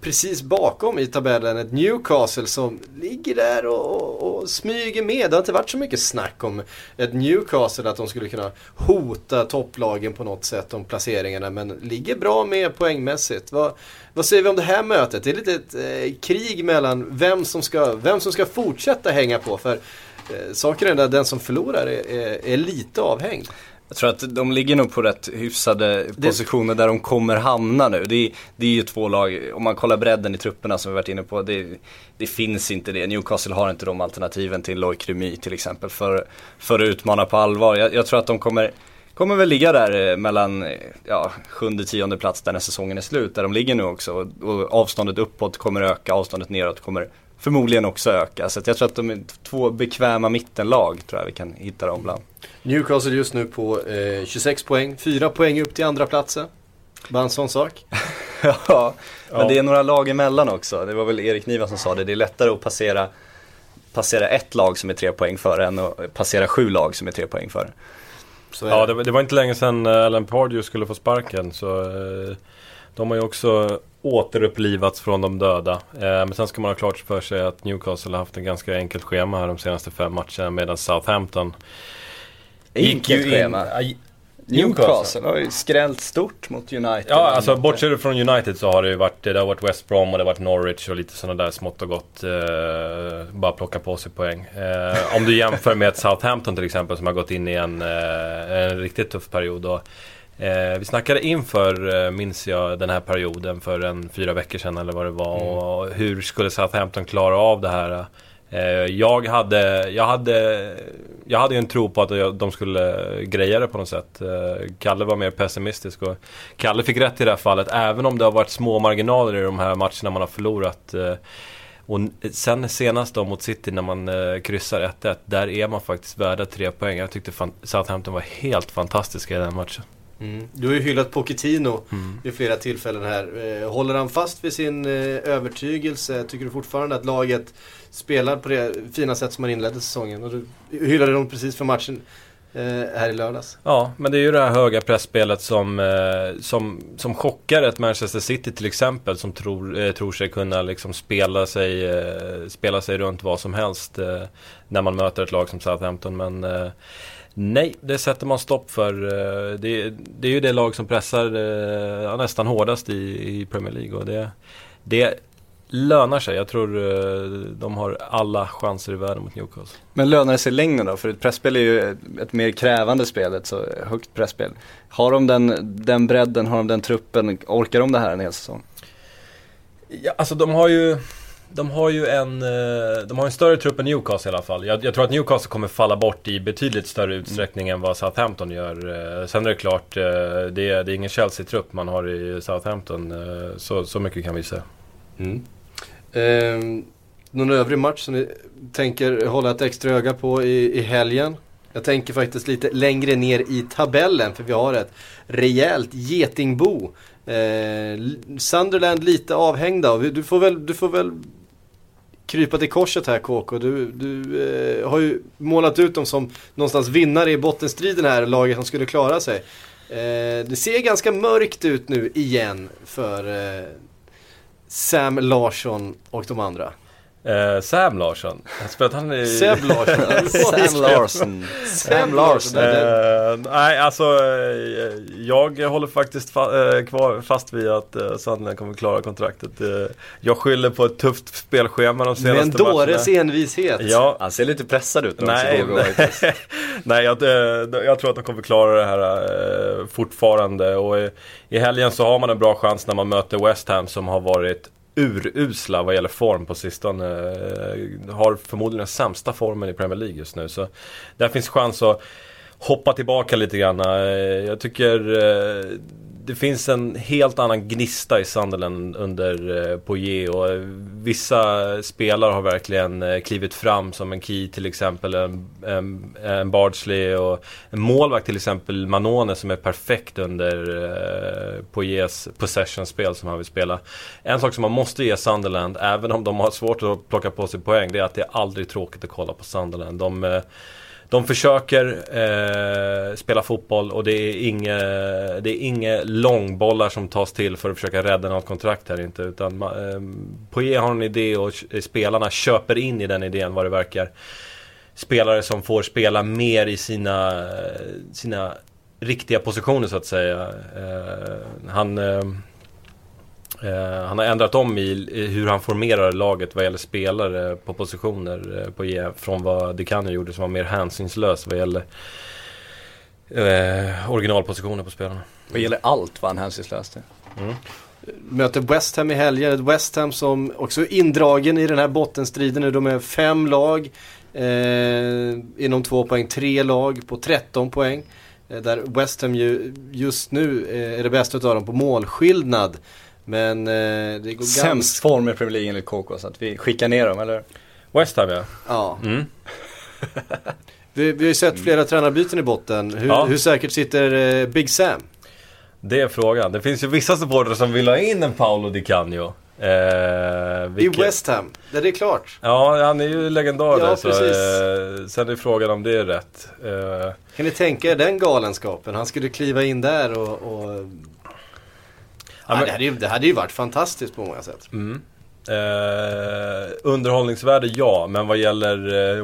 precis bakom i tabellen ett Newcastle som ligger där och smyger med. Det har inte varit så mycket snack om ett Newcastle att de skulle kunna hota topplagen på något sätt om placeringarna, men ligger bra med poängmässigt. Vad säger vi om det här mötet? Det är lite ett krig mellan vem som ska fortsätta hänga på, för saken är där, den som förlorar är lite avhängd. Jag tror att de ligger nog på rätt hyfsade positioner där de kommer hamna nu. Det är ju två lag, om man kollar bredden i trupperna som vi varit inne på, det finns inte det. Newcastle har inte de alternativen till Loïc Rémy till exempel för att utmana på allvar. Jag tror att de kommer väl ligga där mellan 7:e-10:e plats där när säsongen är slut, där de ligger nu också. Och avståndet uppåt kommer öka, avståndet neråt kommer förmodligen också öka. Så jag tror att de är två bekväma mittenlag, tror jag vi kan hitta dem bland. Newcastle just nu på 26 poäng, 4 poäng upp till andra platsen. Bara en sån sak. Ja, men det är några lag emellan också. Det var väl Erik Niva som sa det. Det är lättare att passera ett lag som är 3 poäng före än att passera 7 lag som är 3 poäng före. Ja, det var inte länge sedan Alan Pardew skulle få sparken, så de har ju också återupplivats från de döda. Men sen ska man ha klart för sig att Newcastle har haft en ganska enkelt schema här de senaste 5 matcherna, medan Southampton gick ju in. Newcastle har ju skrällt stort mot United. Ja, alltså bortsett från United så har det ju varit, det har varit West Brom och det har varit Norwich och lite sådana där smått och gott, bara plocka på sig poäng. Om du jämför med Southampton till exempel, som har gått in i en riktigt tuff period. Och vi snackade inför, minns jag, den här perioden för 4 veckor sedan eller vad det var, och hur skulle Southampton klara av det här? Jag hade ju en tro på att de skulle greja det på något sätt. Kalle var mer pessimistisk, och Kalle fick rätt i det här fallet, även om det har varit små marginaler i de här matcherna man har förlorat. Och sen senast då mot City när man kryssar 1-1, där är man faktiskt värda 3 poäng. Jag tyckte Southampton var helt fantastiska i den matchen. Du har ju hyllat Pochettino vid flera tillfällen här. Håller han fast vid sin övertygelse? Tycker du fortfarande att laget spelar på det fina sätt som man inledde säsongen? Och du hyllade dem precis för matchen här i lördags. Ja, men det är ju det här höga pressspelet som chockar ett Manchester City till exempel, som tror sig kunna liksom spela sig runt vad som helst när man möter ett lag som Southampton. Men nej, det sätter man stopp för. Det är ju det lag som pressar nästan hårdast i Premier League, och det lönar sig. Jag tror de har alla chanser i världen mot Newcastle. Men lönar det sig längre då? För ett pressspel är ju ett mer krävande spel, ett så högt pressspel. Har de den bredden, har de den truppen, orkar de det här en hel säsong? Ja, alltså de har en större trupp än Newcastle i alla fall. Jag tror att Newcastle kommer falla bort i betydligt större utsträckning än vad Southampton gör. Sen är det klart, det är ingen Chelsea-trupp man har i Southampton. Så mycket kan vi säga. Någon övrig match som ni tänker hålla ett extra öga på i helgen? Jag tänker faktiskt lite längre ner i tabellen, för vi har ett rejält getingbo. Sunderland lite avhängda. Du får väl krypa till korset här, KK. Du har ju målat ut dem som någonstans vinnare i bottenstriden här, laget som skulle klara sig. Det ser ganska mörkt ut nu igen för Sam Larsson och de andra. Sam Larsson. Seb Larsson. Sam Larsson. Sam Larsson. Nej, alltså jag håller faktiskt fast vid att Sandland kommer klara kontraktet. Jag skyller på ett tufft spelschema de senaste matcherna. Men dåres envishet. Ja. Han ser lite pressad ut. Nej, jag tror att de kommer klara det här fortfarande. Och i helgen så har man en bra chans när man möter West Ham, som har varit urusla vad gäller form på sistone, har förmodligen den sämsta formen i Premier League just nu, så där finns chans att hoppa tillbaka lite grann. Jag tycker det finns en helt annan gnista i Sunderland under Poyet, och vissa spelare har verkligen klivit fram som en key, till exempel en Bardsley, och en målvakt till exempel Manone som är perfekt under Poyets possession-spel som han vill spela. En sak som man måste ge Sunderland, även om de har svårt att plocka på sig poäng, det är att det är aldrig tråkigt att kolla på Sunderland. De försöker spela fotboll, och det är inget långbollar som tas till för att försöka rädda något kontrakt här inte, utan Poirier har en idé och spelarna köper in i den idén vad det verkar. Spelare som får spela mer i sina riktiga positioner så att säga. Han har ändrat om i hur han formerar laget vad gäller spelare på positioner på från vad Decanio gjorde som var mer hänsynslös vad gäller originalpositioner på spelarna. Vad gäller allt var han hänsynslös till. Mm. Möter West Ham i helgen. West Ham som också är indragen i den här bottenstriden nu. De är 5 lag inom 2 poäng. 3 lag på 13 poäng. Där West Ham just nu är det bästa av dem på målskillnad. Men det går sämst form i Premier League enligt KK, så att vi skickar ner dem, eller? West Ham, ja. Ja. Mm. Vi har ju sett flera tränarbyten i botten. Hur säkert sitter Big Sam? Det är frågan. Det finns ju vissa supportrar som vill ha in en Paolo Di Canio. I West Ham, där det är klart. Ja, han är ju legendar där. Så, sen är frågan om det är rätt. Kan ni tänka er den galenskapen? Han skulle kliva in där och... Ja, det hade ju varit fantastiskt på många sätt. Mm. Underhållningsvärde, ja. Men vad gäller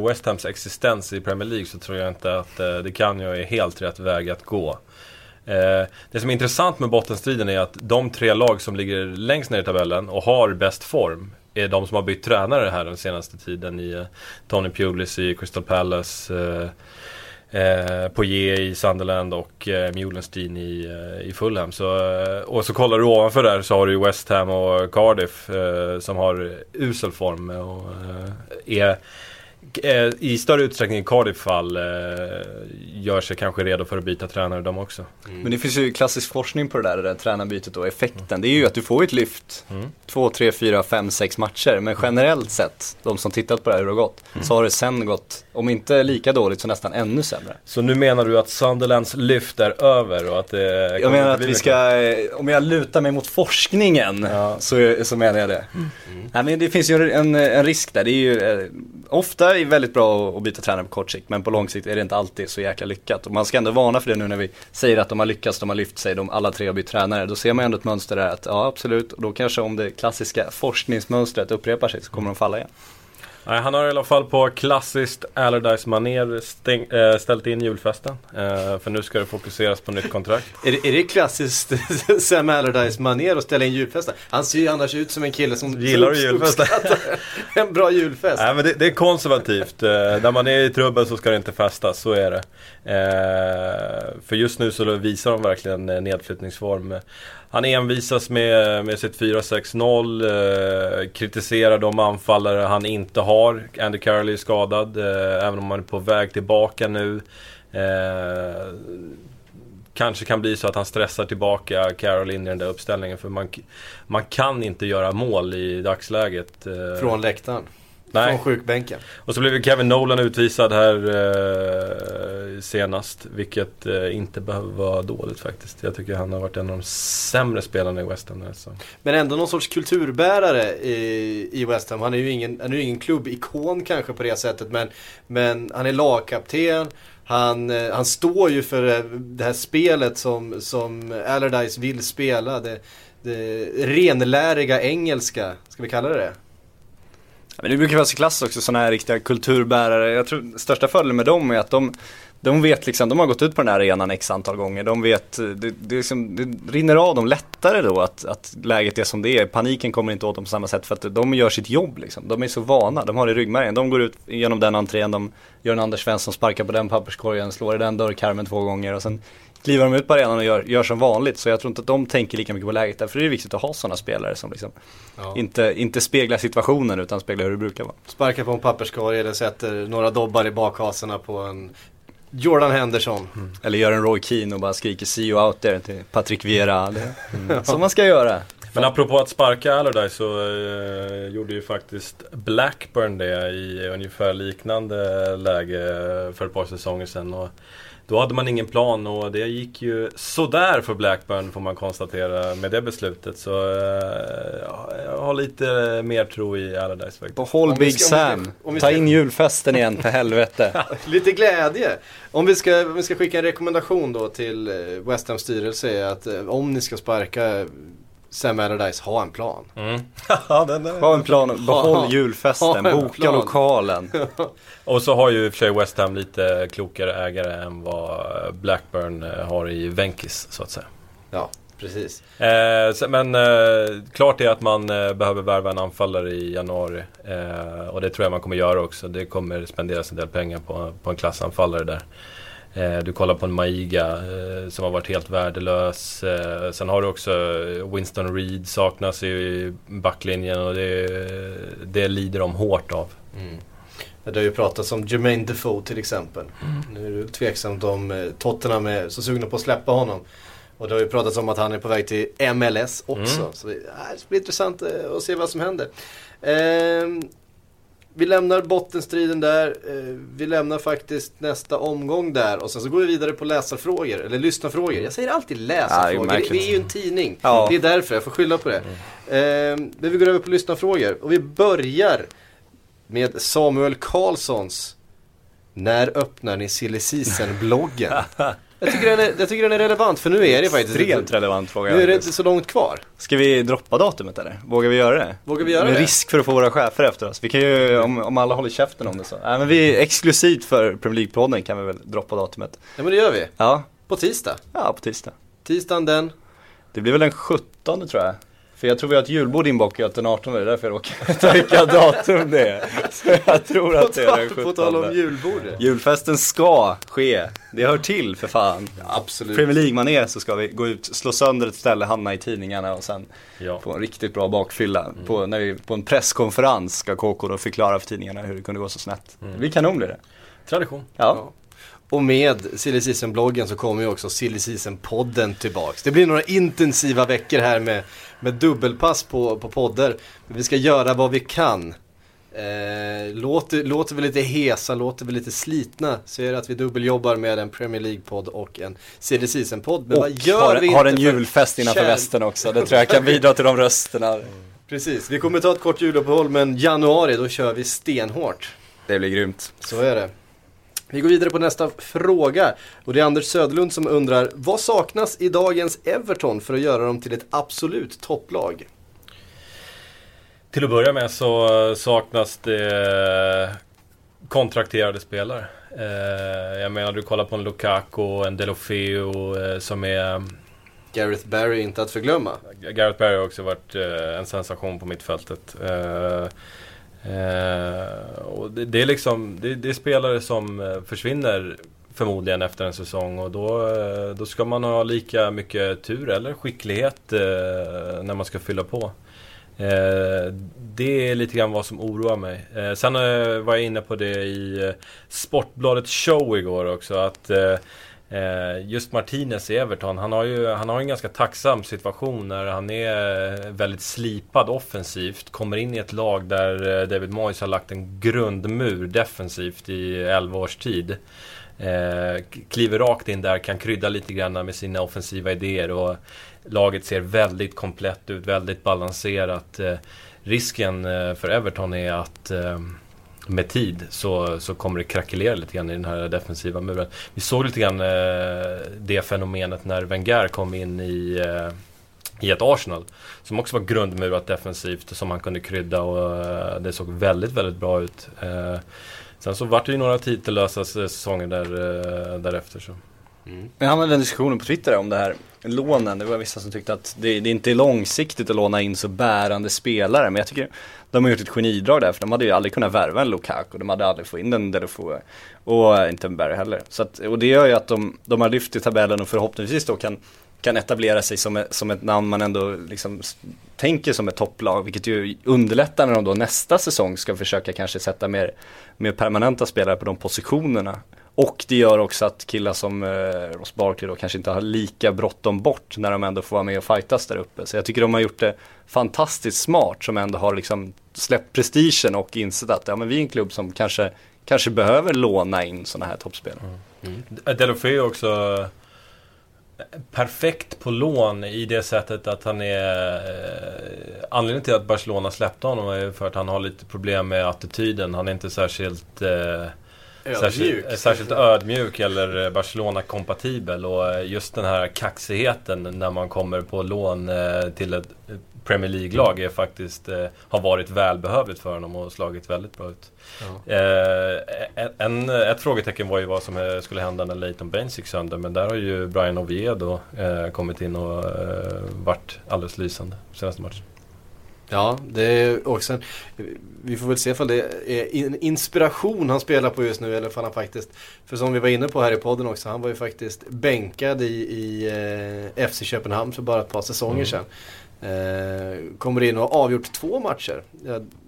West Hams existens i Premier League så tror jag inte att det kan ju är helt rätt väg att gå. Det som är intressant med bottenstriden är att de 3 lag som ligger längst ner i tabellen och har bäst form är de som har bytt tränare här den senaste tiden i Tony Pulis i Crystal Palace, Poirier i Sunderland och Mjulenstein i Fulham. Och så kollar du ovanför där så har du West Ham och Cardiff som har usel form och är i större utsträckning i Cardiff fall gör sig kanske redo för att byta tränare de också. Mm. Men det finns ju klassisk forskning på det där tränarbytet och effekten. Det är ju att du får ett lyft 2, 3, 4, 5, 6 matcher, men generellt sett, de som tittat på det här hur det har gått, så har det sen gått, om inte lika dåligt så nästan ännu sämre. Så nu menar du att Sunderlands lyft är över och att det... Jag menar att vi ska, om jag lutar mig mot forskningen så menar jag det. Nej, men det finns ju en risk där. Det är ju ofta är väldigt bra att byta tränare på kort sikt, men på lång sikt är det inte alltid så jäkla lyckat. Och man ska ändå varna för det nu när vi säger att de har lyckats, de har lyft sig, de alla 3 har bytt tränare. Då ser man ändå ett mönster där att ja, absolut. Och då kanske om det klassiska forskningsmönstret upprepar sig så kommer de falla igen. Nej, han har i alla fall på klassiskt Allardyce-manér ställt in julfesten. För nu ska det fokuseras på nytt kontrakt. Är det klassiskt Sam Allardyce-manér att ställa in julfesten? Han ser ju annars ut som en kille som gillar julfesten. En bra julfest. Nej, men det är konservativt. När man är i trubbel så ska det inte festas, så är det. För just nu så visar de verkligen nedflyttningsform. Han envisas med sitt 4-6-0, kritiserar de anfallare han inte har. Andy Carroll är skadad, även om han är på väg tillbaka nu. Kanske kan bli så att han stressar tillbaka Carroll in i den där uppställningen, för man kan inte göra mål i dagsläget. Från läktaren. Nej. Från sjukbänken. Och så blev Kevin Nolan utvisad här senast, vilket inte behöver vara dåligt faktiskt. Jag tycker han har varit en av de sämre spelarna i West Ham. Alltså. Men ändå någon sorts kulturbärare i West Ham. Han är ju ingen klubbikon kanske på det sättet, men han är lagkapten. Han står ju för det här spelet som Allardyce vill spela. Det renläriga engelska, ska vi kalla det. Men det brukar vara så klass också, sådana här riktiga kulturbärare. Jag tror största fördelen med dem är att de vet liksom, de har gått ut på den här arenan x antal gånger. De vet, det rinner av dem lättare då att läget är som det är. Paniken kommer inte åt dem på samma sätt för att de gör sitt jobb liksom. De är så vana, de har det i ryggmärgen. De går ut genom den entrén, de gör en Anders Svensson, sparkar på den papperskorgen, slår i den dörrkarmen 2 gånger och sen kliver de ut på arenan och gör som vanligt. Så jag tror inte att de tänker lika mycket på läget. Därför är det viktigt att ha sådana spelare som liksom inte speglar situationen utan speglar hur det brukar vara. Sparkar på en papperskorg eller sätter några dobbar i bakhaserna på en Jordan Henderson. Mm. Eller gör en Roy Keane och bara skriker see you out there till Patrick Vieira. Som man ska göra. Men apropå att sparka Allardyce så gjorde ju faktiskt Blackburn det i ungefär liknande läge för ett par säsonger sedan. Och då hade man ingen plan och det gick ju sådär för Blackburn får man konstatera med det beslutet. Så jag har lite mer tro i Allardyce faktiskt. Behåll Big Sam, ta in julfesten igen för helvete. Lite glädje. Om vi ska skicka en rekommendation då till West Ham styrelse är att om ni ska sparka Sam Allardyce, ha en plan. Ha en plan, behåll julfesten, boka lokalen. Och så har ju i och för sig West Ham lite klokare ägare än vad Blackburn har i Venkis så att säga. Ja, precis. Klart är att man behöver värva en anfallare i januari och det tror jag man kommer göra också. Det kommer spenderas en del pengar på en klassanfallare där. Du kollar på en Maiga som har varit helt värdelös. Sen har du också Winston Reid saknas i backlinjen och det lider de hårt av. Mm. Det har ju pratats om Jermaine Defoe till exempel. Nu är det tveksamt om Tottenham är så sugna på att släppa honom. Och det har ju pratats om att han är på väg till MLS också. Mm. Så det blir intressant att se vad som händer. Vi lämnar bottenstriden där. Vi lämnar faktiskt nästa omgång där. Och sen så går vi vidare på läsarfrågor. Eller lyssnarfrågor. Jag säger alltid läsarfrågor. Vi är ju en tidning. Ja. Det är därför jag får skylla på det. Men vi går över på lyssnarfrågor. Och vi börjar med Samuel Karlssons När öppnar ni Silly Season-bloggen? Jag tycker den är relevant. För nu är det faktiskt rent relevant fråga. Nu är det inte så långt kvar. Ska vi droppa datumet eller? Vågar vi göra det? Med risk för att få våra chefer efter oss. Vi kan ju, om alla håller käften om det så. Men vi exklusivt för Premier League-podden kan vi väl droppa datumet. Ja, men det gör vi. Ja. På tisdag. Ja, på tisdag. Tisdagen den? Det blir väl den 17 tror jag. För jag tror vi har ett julbord inbokat den 18, det är därför jag råkar ta vilka datum det är. Så jag tror att det är den 17. På tal om julbordet. Julfesten ska ske. Det hör till för fan. Ja, absolut. Premier League man är så ska vi gå ut, slå sönder ett ställe, hamna i tidningarna och sen få en riktigt bra bakfylla. Mm. När vi på en presskonferens ska KK då förklara för tidningarna hur det kunde gå så snett. Mm. Det blir kanon blir det. Tradition. Ja. Och med Silly Season-bloggen så kommer ju också Silly Season-podden tillbaks. Det blir några intensiva veckor här med dubbelpass på poddar. Vi ska göra vad vi kan. Låter vi lite hesa, låter vi lite slitna så är det att vi dubbeljobbar med en Premier League-podd och en Silly Season-podd. Men och vad gör vi inte har en julfest innanför västen också. Det tror jag kan bidra till de rösterna. Mm. Precis, vi kommer ta ett kort juluppehåll men januari då kör vi stenhårt. Det blir grymt. Så är det. Vi går vidare på nästa fråga och det är Anders Söderlund som undrar vad saknas i dagens Everton för att göra dem till ett absolut topplag? Till att börja med så saknas det kontrakterade spelare. Jag menar du kollar på en Lukaku, en Deulofeu som är... Gareth Barry inte att förglömma. Gareth Barry har också varit en sensation på mittfältet. Och det är liksom det är spelare som försvinner förmodligen efter en säsong och då ska man ha lika mycket tur eller skicklighet när man ska fylla på. Det är lite grann vad som oroar mig. Sen var jag inne på det i Sportbladet show igår också att just Martinez i Everton, han har en ganska tacksam situation när han är väldigt slipad offensivt, kommer in i ett lag där David Moyes har lagt en grundmur defensivt i 11 års tid, kliver rakt in där, kan krydda lite grann med sina offensiva idéer och laget ser väldigt komplett ut, väldigt balanserat. Risken för Everton är att med tid så kommer det krackelera lite grann i den här defensiva muren. Vi såg lite grann det fenomenet när Wenger kom in i ett Arsenal som också var grundmurat defensivt som han kunde krydda och det såg väldigt, väldigt bra ut. Sen så var det ju några titellösa säsonger därefter så. Mm. Jag hade en diskussion på Twitter om det här lånen, det var vissa som tyckte att det inte är långsiktigt att låna in så bärande spelare, men jag tycker de har gjort ett genidrag där, för de hade ju aldrig kunnat värva en Lukaku, de hade aldrig fått in den Deulofeu och inte en Berg heller så att, och det gör ju att de har lyft i tabellen och förhoppningsvis då kan etablera sig som ett namn man ändå liksom tänker som ett topplag, vilket ju underlättar när de då nästa säsong ska försöka kanske sätta mer permanenta spelare på de positionerna. Och det gör också att killar som Ross Barkley då kanske inte har lika bråttom bort när de ändå får vara med och fightas där uppe. Så jag tycker de har gjort det fantastiskt smart som ändå har liksom släppt prestigen och insett att ja, men vi är en klubb som kanske behöver låna in sådana här toppspelare. Mm. Mm. Delofeu är också perfekt på lån i det sättet att han är anledningen till att Barcelona släppte honom är för att han har lite problem med attityden. Han är inte särskilt särskilt ödmjuk eller Barcelona-kompatibel, och just den här kaxigheten när man kommer på lån till ett Premier League-lag är faktiskt, har varit välbehövligt för honom och slagit väldigt bra ut. Ja. Ett frågetecken var ju vad som skulle hända när Leighton Baines gick sönder, men där har ju Brian Oviedo kommit in och varit alldeles lysande senaste matchen. Ja, det är också en, vi får väl se om det är en inspiration han spelar på just nu, eller om han faktiskt, för som vi var inne på här i podden också, han var ju faktiskt bänkad i FC Köpenhamn för bara ett par säsonger sedan. Kommer in och avgjort 2 matcher.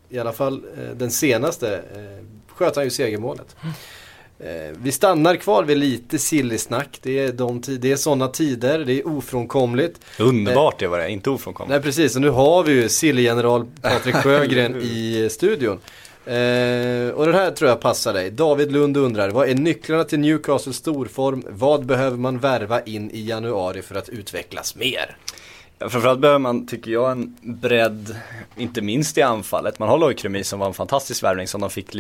I alla fall den senaste sköt han ju segermålet. Vi stannar kvar vid lite sillisnack. Det är sådana tider, det är ofrånkomligt. Underbart det var det, inte ofrånkomligt. Nej precis, och nu har vi ju silligeneral Patrik Sjögren i studion. Och den här tror jag passar dig. David Lund undrar, vad är nycklarna till Newcastles storform? Vad behöver man värva in i januari för att utvecklas mer? Framförallt behöver man, tycker jag, en bredd, inte minst i anfallet. Man har Loïc Rémy som var en fantastisk värvning som de fick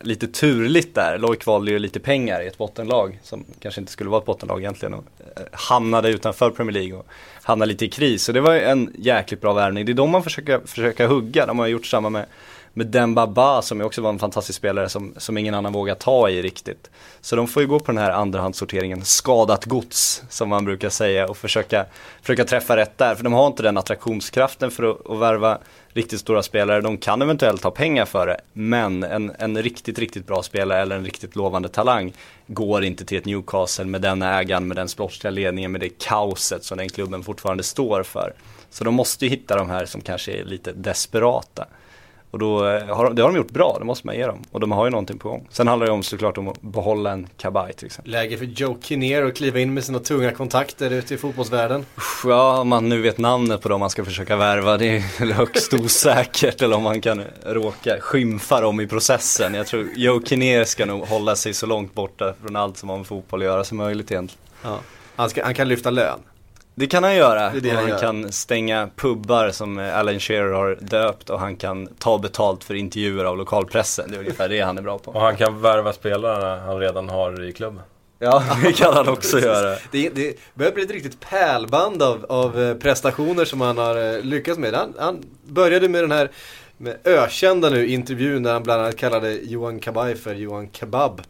lite turligt där. Loic valde ju lite pengar i ett bottenlag som kanske inte skulle vara ett bottenlag egentligen och hamnade utanför Premier League och hamnade lite i kris. Så det var ju en jäkligt bra värvning. Det är de man försöker hugga. De har gjort samma med Demba Ba som ju också var en fantastisk spelare som ingen annan vågar ta i riktigt. Så de får ju gå på den här andrahandssorteringen skadat gods som man brukar säga och försöka träffa rätt där, för de har inte den attraktionskraften för att värva riktigt stora spelare. De kan eventuellt ha pengar för det, men en riktigt, riktigt bra spelare eller en riktigt lovande talang går inte till ett Newcastle med den ägaren, med den sportsliga ledningen, med det kaoset som den klubben fortfarande står för. Så de måste ju hitta de här som kanske är lite desperata. Och då har de gjort bra, det måste man ge dem. Och de har ju någonting på gång. Sen handlar det om, såklart, om att behålla en Kabaj till exempel. Läge för Joe Kinnear och kliva in med sina tunga kontakter ute i fotbollsvärlden. Ja, om man nu vet namnet på dem man ska försöka värva, det är högst osäkert. Eller om man kan råka skymfa dem i processen. Jag tror Joe Kinnear ska nog hålla sig så långt borta från allt som har med fotboll att göra som möjligt egentligen. Ja. Han kan lyfta lön. Det kan han göra. Han kan stänga pubbar som Alan Shearer har döpt, och han kan ta betalt för intervjuer av lokalpressen. Det är ungefär det han är bra på. Och han kan värva spelare han redan har i klubben. Ja, det kan han också göra. Det börjar bli ett riktigt pärlband av prestationer som han har lyckats med. Han började med den här med ökända nu intervjun där han bland annat kallade Johan Kabaj för Johan Kebab.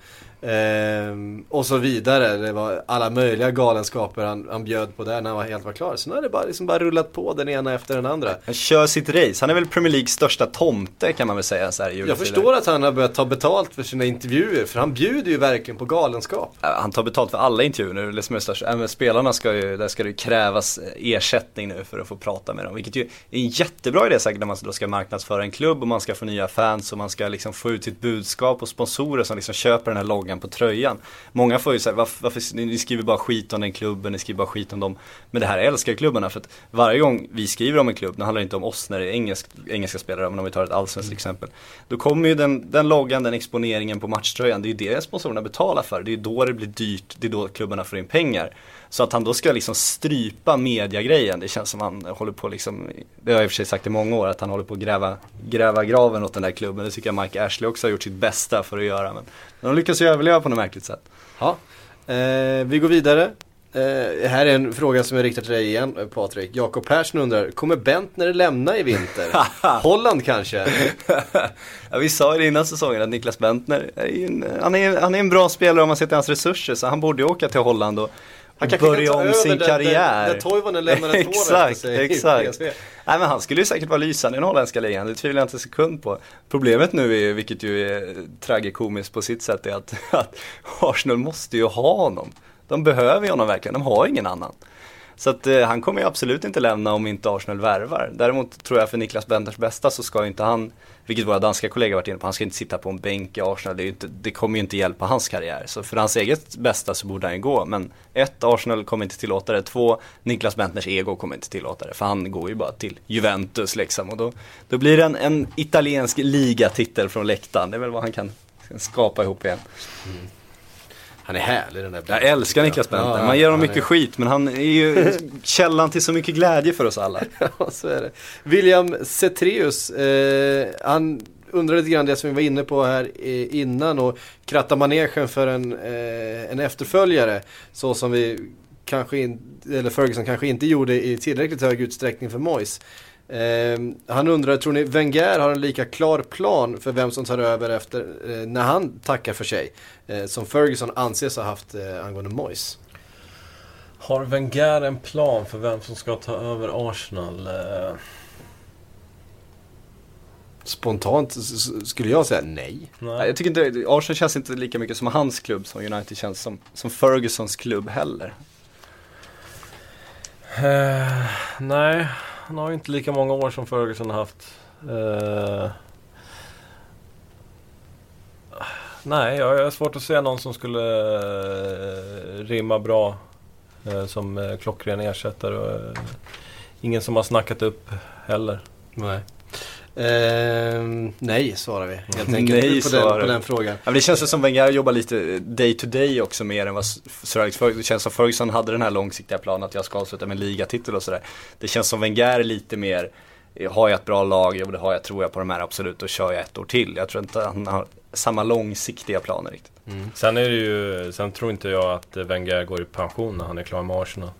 Och så vidare. Det var alla möjliga galenskaper han bjöd på där när han var helt klar. Så nu har det bara rullat på den ena efter den andra. Han kör sitt race. Han är väl Premier Leagues största tomte, kan man väl säga så här. Jag förstår att han har börjat ta betalt för sina intervjuer, för han bjuder ju verkligen på galenskap. Han tar betalt för alla intervjuer nu, det som är störst. Även spelarna där ska det krävas ersättning nu för att få prata med dem, vilket ju är en jättebra idé säkert när man då ska marknadsföra en klubb och man ska få nya fans och man ska liksom få ut sitt budskap och sponsorer som liksom köper den här loggan på tröjan. Många får ju säga varför ni skriver bara skit om den klubben, ni skriver bara skit om dem, men det här älskar klubbarna, för att varje gång vi skriver om en klubb, nu handlar det inte om oss när det är engelska spelare, men om vi tar ett allsvenskt exempel, då kommer ju den loggan, den exponeringen på matchtröjan, det är ju det sponsorerna betalar för, det är då det blir dyrt, det är då klubbarna får in pengar. Så att han då ska liksom strypa mediagrejen, det känns som han håller på liksom, det har jag i och för sig sagt i många år, att han håller på att gräva graven åt den där klubben. Det tycker jag Mike Ashley också har gjort sitt bästa för att göra, men de lyckas ju överleva på något märkligt sätt. Ja. Vi går vidare. Här är en fråga som jag riktar till dig igen, Patrik. Jakob Persson undrar, kommer Bentner lämna i vinter? Holland kanske? Ja, vi sa ju innan säsongen att Niklas Bentner han är en bra spelare om man ser till hans resurser, så han borde ju åka till Holland och börja om sin karriär. Där Toivonen lämnade ett exakt. Nej, men han skulle ju säkert vara lysande i den holländska ligan, det tvivlar jag inte en sekund på. Problemet nu är, vilket ju är tragikomiskt på sitt sätt, är att Arsenal måste ju ha honom. De behöver ju honom verkligen, de har ingen annan. Så att, han kommer ju absolut inte lämna om inte Arsenal värvar. Däremot tror jag för Niklas Benders bästa så ska inte han, vilket våra danska kollegor varit inne på, han ska inte sitta på en bänk i Arsenal. Det kommer ju inte hjälpa hans karriär. Så för hans eget bästa så borde han ju gå. Men ett, Arsenal kommer inte tillåta det. Två, Niklas Benders ego kommer inte tillåta det. För han går ju bara till Juventus liksom. Och då blir det en italiensk ligatitel från läktaren. Det är väl vad han kan skapa ihop igen. Mm. Han är härlig, den där. Jag älskar Niklas Bentner. Man ger honom mycket skit, men han är ju källan till så mycket glädje för oss alla. Ja, så är det. William Cetrius, han undrar lite grann det som vi var inne på här innan och krattar manegen för en efterföljare så som vi kanske eller Ferguson kanske inte gjorde i tillräckligt hög utsträckning för Moyes. Han undrar, tror ni Wenger har en lika klar plan för vem som tar över efter när han tackar för sig som Ferguson anses ha haft angående Moyes? Har Wenger en plan för vem som ska ta över Arsenal? Spontant skulle jag säga nej. Jag tycker inte, Arsenal känns inte lika mycket som hans klubb som United känns som Fergusons klubb heller. Nej. Han har ju inte lika många år som Ferguson har haft. Nej, jag har svårt att se någon som skulle rimma bra som klockren ersättare. Ingen som har snackat upp heller. Nej. Nej, svarar vi. Helt enkelt nej, på den frågan. Ja, det känns som Wenger jobbar lite day to day också mer än vad Sir Alex Ferguson. Det känns som Ferguson hade den här långsiktiga planen att jag ska avsluta med en ligatitel och sådär. Det känns som Wenger lite mer, har jag ett bra lag, ja, det har jag, tror jag på de här absolut, och kör jag ett år till. Jag tror inte han har samma långsiktiga planer riktigt. Mm. Sen tror inte jag att Wenger går i pension när han är klar med Arsenal.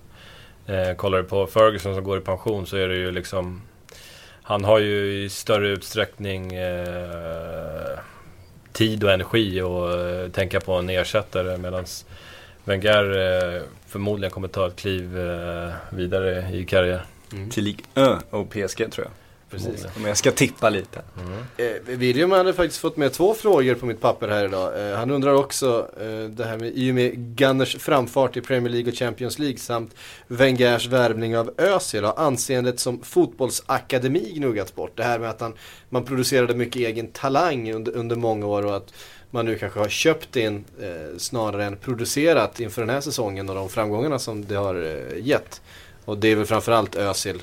Kollar du på Ferguson som går i pension så är det ju liksom, han har ju i större utsträckning tid och energi och tänka på en ersättare, medan Wenger förmodligen kommer ta ett kliv vidare i karriär. Mm. Till Ligue 1 och PSG tror jag. Precis. Men jag ska tippa lite. William hade faktiskt fått med 2 frågor på mitt papper här idag. Han undrar också det här med, i och med Gunners framfart i Premier League och Champions League samt Wengers värvning av Özil, har anseendet som fotbollsakademi gnuggats bort? Det här med att man producerade mycket egen talang under många år och att man nu kanske har köpt in snarare än producerat inför den här säsongen och de framgångarna som det har gett. Och det är väl framförallt Özil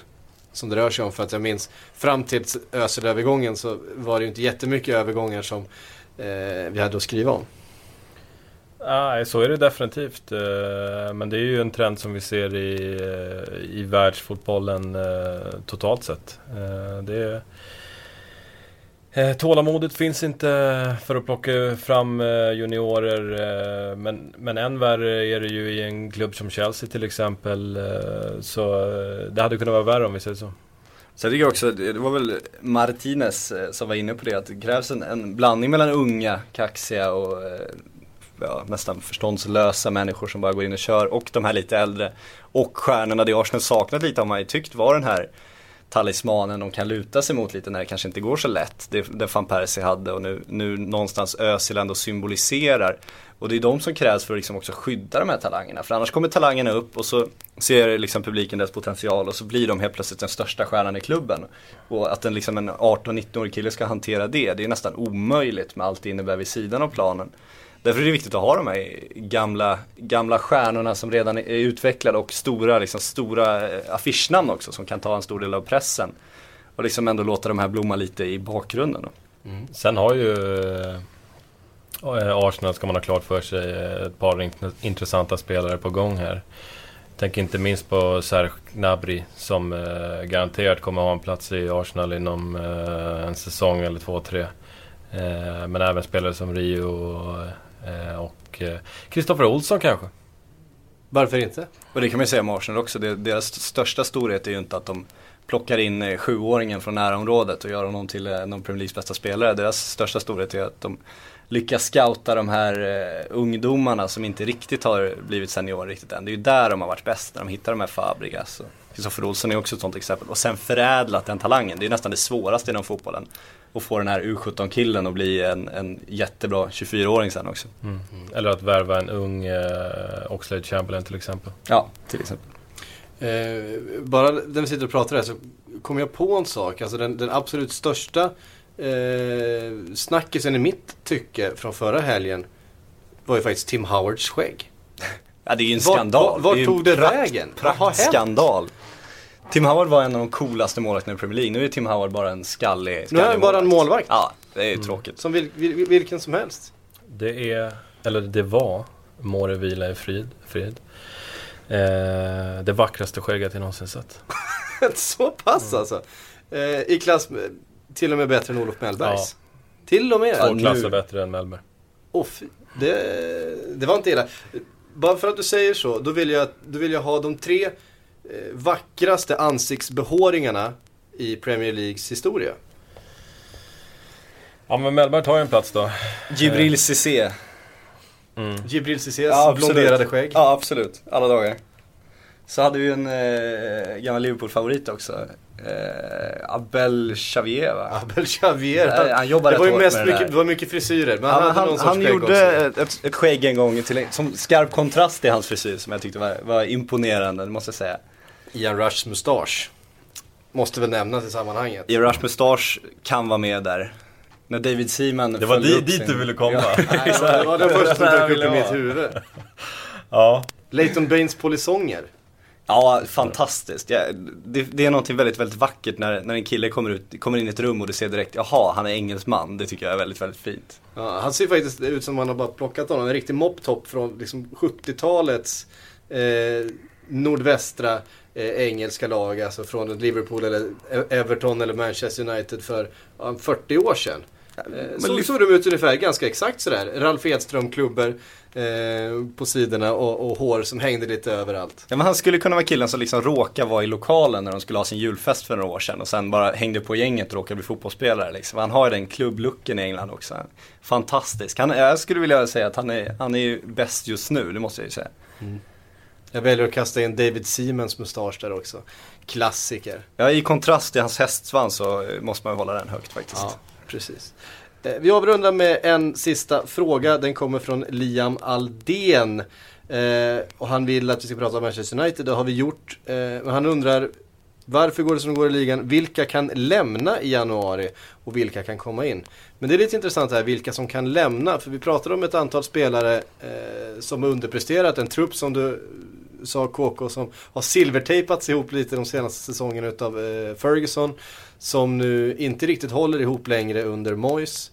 som det rör sig om, för att jag minns fram till Özil-övergången så var det ju inte jättemycket övergångar som vi hade att skriva om. Nej, så är det definitivt. Men det är ju en trend som vi ser i världsfotbollen totalt sett. Det är, tålamodet finns inte för att plocka fram juniorer, men än värre är det ju i en klubb som Chelsea till exempel, så det hade kunnat vara värre om vi säger så. Så jag tycker också, det var väl Martinez som var inne på det, att det krävs en blandning mellan unga, kaxiga och nästan förståndslösa människor som bara går in och kör, och de här lite äldre och stjärnorna. Det Arsenal saknat lite om man ju tyckt var den här talismanen de kan luta sig mot lite när det kanske inte går så lätt. Det van Persie hade, och nu någonstans Özil ändå symboliserar. Och det är de som krävs för att liksom också skydda de här talangerna. För annars kommer talangerna upp och så ser liksom publiken dess potential och så blir de helt plötsligt den största stjärnan i klubben. Och att en 18-19-årig kille ska hantera det är nästan omöjligt med allt det innebär vid sidan av planen. Därför är det viktigt att ha de här gamla stjärnorna som redan är utvecklade och stora affischnamn också som kan ta en stor del av pressen och liksom ändå låta de här blomma lite i bakgrunden då. Mm. Sen har ju Arsenal, ska man ha klart för sig, ett par intressanta spelare på gång här. Tänk inte minst på Serge Gnabry som garanterat kommer ha en plats i Arsenal inom en säsong eller 2-3. Men även spelare som Rio och Kristoffer Olsson kanske. Varför inte? Och det kan man ju säga om Arsenal också. Deras största storhet är ju inte att de plockar in 7-åringen från närområdet och gör honom till någon Premier Leagues bästa spelare. Deras största storhet är att de lyckas scouta de här ungdomarna som inte riktigt har blivit seniorer riktigt än. Det är ju där de har varit bäst, när de hittar de här Fabregas. Kristoffer Olsson är också ett sånt exempel. Och sen förädlat den talangen. Det är nästan det svåraste inom fotbollen. Och få den här U17-killen att bli en jättebra 24-åring sen också. Mm. Eller att värva en ung Oxlade-Chamberlain till exempel. Ja, till exempel. Bara när vi sitter och pratar här så kom jag på en sak. Alltså den absolut största snackisen i mitt tycke från förra helgen var ju faktiskt Tim Howards skägg. Ja, det är ju en skandal. Var tog det vägen? Skandal. Tim Howard var en av de coolaste målvakterna i Premier League. Nu är Tim Howard bara en skallig målvakt. Nu är han bara en målvakt. Ja, det är ju tråkigt. Som vilken som helst. Det är, eller det var, Måre vila i frid. Det vackraste skägget jag någonsin sett. Så pass alltså. I klass till och med bättre än Olof Mellbergs. Ja. Till och med. Två klasser bättre än Mellberg. Det var inte hela. Bara för att du säger så, då vill jag ha de tre vackraste ansiktsbehåringarna i Premier Leagues historia. Ja, men Mellberg tar ju en plats då. Djibril Cissé. Djibril Cissés blonderade skägg. Ja, absolut. Alla dagar. Så hade vi en gammal Liverpool-favorit också. Abel Xavier. Han jobbade det var ju mest mycket, det var mycket frisyrer. Men han gjorde ett skägg en gång till, som skarp kontrast till hans frisyr, som jag tyckte var imponerande, måste jag säga. Ian Rushs mustasch måste väl nämnas i sammanhanget. Ian Rushs mustasch kan vara med där. När David Seaman. Det var dit du ville komma. Ja, nej, det var den första som dök upp i mitt huvud. Ja. Leighton Baines polisonger. Ja, fantastiskt. Ja, det är något väldigt, väldigt vackert när en kille kommer in i ett rum och du ser direkt, jaha, han är engelsman. Det tycker jag är väldigt, väldigt fint. Ja, han ser faktiskt ut som man har bara plockat honom. En riktig mop-top från liksom 70-talets nordvästra engelska lag, alltså från Liverpool eller Everton eller Manchester United för 40 år sedan. Så såg de ut ungefär ganska exakt sådär. Ralf Edström-klubbor på sidorna och hår som hängde lite överallt. Ja, men han skulle kunna vara killen som liksom råkade vara i lokalen när de skulle ha sin julfest för några år sedan och sen bara hängde på gänget och råkade bli fotbollsspelare. Liksom. Han har ju den klubblooken i England också. Fantastisk. Jag skulle vilja säga att han är ju bäst just nu, det måste jag ju säga. Mm. Jag väljer att kasta in David Seamans mustasch där också. Klassiker. Ja, i kontrast till hans hästsvans så måste man hålla den högt faktiskt. Ja, precis. Vi avrundar med en sista fråga. Den kommer från Liam Aldén. Och han vill att vi ska prata om Manchester United. Det har vi gjort. Han undrar, varför går det som det går i ligan? Vilka kan lämna i januari och vilka kan komma in? Men det är lite intressant här, vilka som kan lämna. För vi pratade om ett antal spelare som har underpresterat. En trupp som du sa, KK, som har silvertejpats ihop lite de senaste säsongerna av Ferguson. Som nu inte riktigt håller ihop längre under Moyes.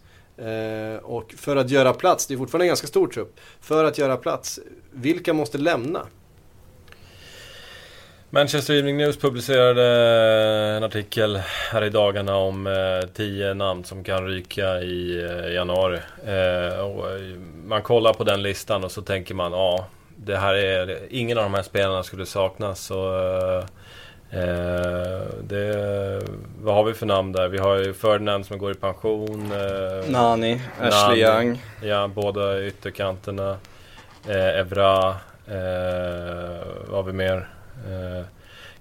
Och för att göra plats, det är fortfarande en ganska stor trupp. För att göra plats, vilka måste lämna? Manchester Evening News publicerade en artikel här i dagarna om 10 namn som kan ryka i januari. Och man kollar på den listan och så tänker man, ja, det här är ingen av de här spelarna skulle saknas. Så vad har vi för namn där? Vi har ju Ferdinand som går i pension. Nani, Ashley Young. Ja, båda ytterkanterna. Evra. Vad har vi mer?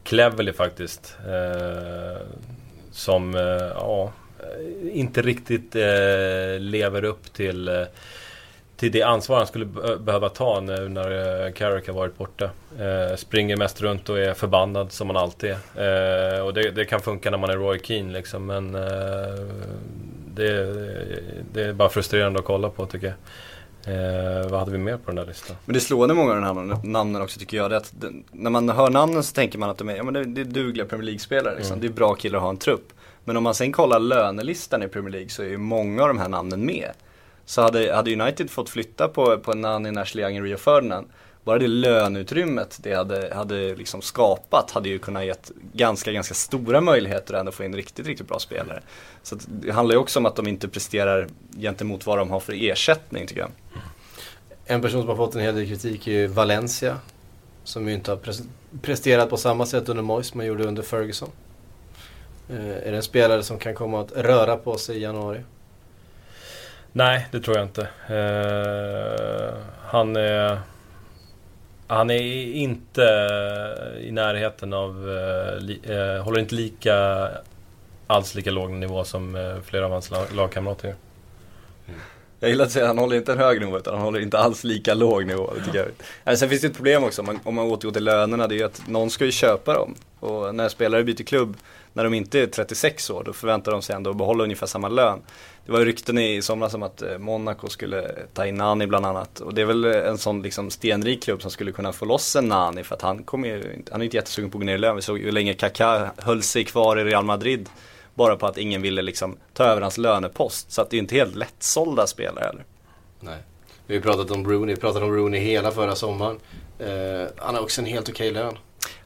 Cleverly faktiskt som inte riktigt lever upp till det ansvar han skulle behöva ta nu när Carrick har varit borta. Springer mest runt och är förbannad som man alltid är. Och det kan funka när man är Roy Keane liksom, men det är bara frustrerande att kolla på, tycker jag. Vad hade vi mer på den där listan? Men det slående många av de här namnen också, tycker jag, det att när man hör namnen så tänker man att de är, ja, men det är dugliga Premier League-spelare liksom. Det är bra killar att ha en trupp. Men om man sen kollar lönelistan i Premier League så är ju många av de här namnen med. Så hade United fått flytta på Nani, Ashley Young, Rio Ferdinand, bara det löneutrymmet det hade liksom skapat hade ju kunnat ge ganska stora möjligheter att ändå få in riktigt, riktigt bra spelare. Så det handlar ju också om att de inte presterar gentemot vad de har för ersättning, tycker jag. En person som har fått en hel del kritik är ju Valencia, som ju inte har presterat på samma sätt under Moyes som man gjorde under Ferguson. Är det en spelare som kan komma att röra på sig i januari? Nej, det tror jag inte. Han är inte i närheten av, håller inte alls lika låg nivå som flera av hans lagkamrater. Jag gillar att säga att han håller inte en hög nivå, utan han håller inte alls lika låg nivå, tycker jag. Men sen finns det ett problem också, om man återgår till lönerna, det är ju att någon ska ju köpa dem. Och när spelare byter klubb, när de inte är 36 år, då förväntar de sig ändå att behålla ungefär samma lön. Det var ju rykten i somras om att Monaco skulle ta in Nani bland annat. Och det är väl en sån liksom stenrik klubb som skulle kunna få loss en Nani, för att han är inte jättesugen på att gå ner i lön. Vi såg hur länge Kaká höll sig kvar i Real Madrid, bara på att ingen ville liksom ta över hans lönepost. Så att det är ju inte helt lättsålda spelare heller. Nej. Vi har pratat om Rooney. Vi pratade om Rooney hela förra sommaren. Han har också en helt okej lön.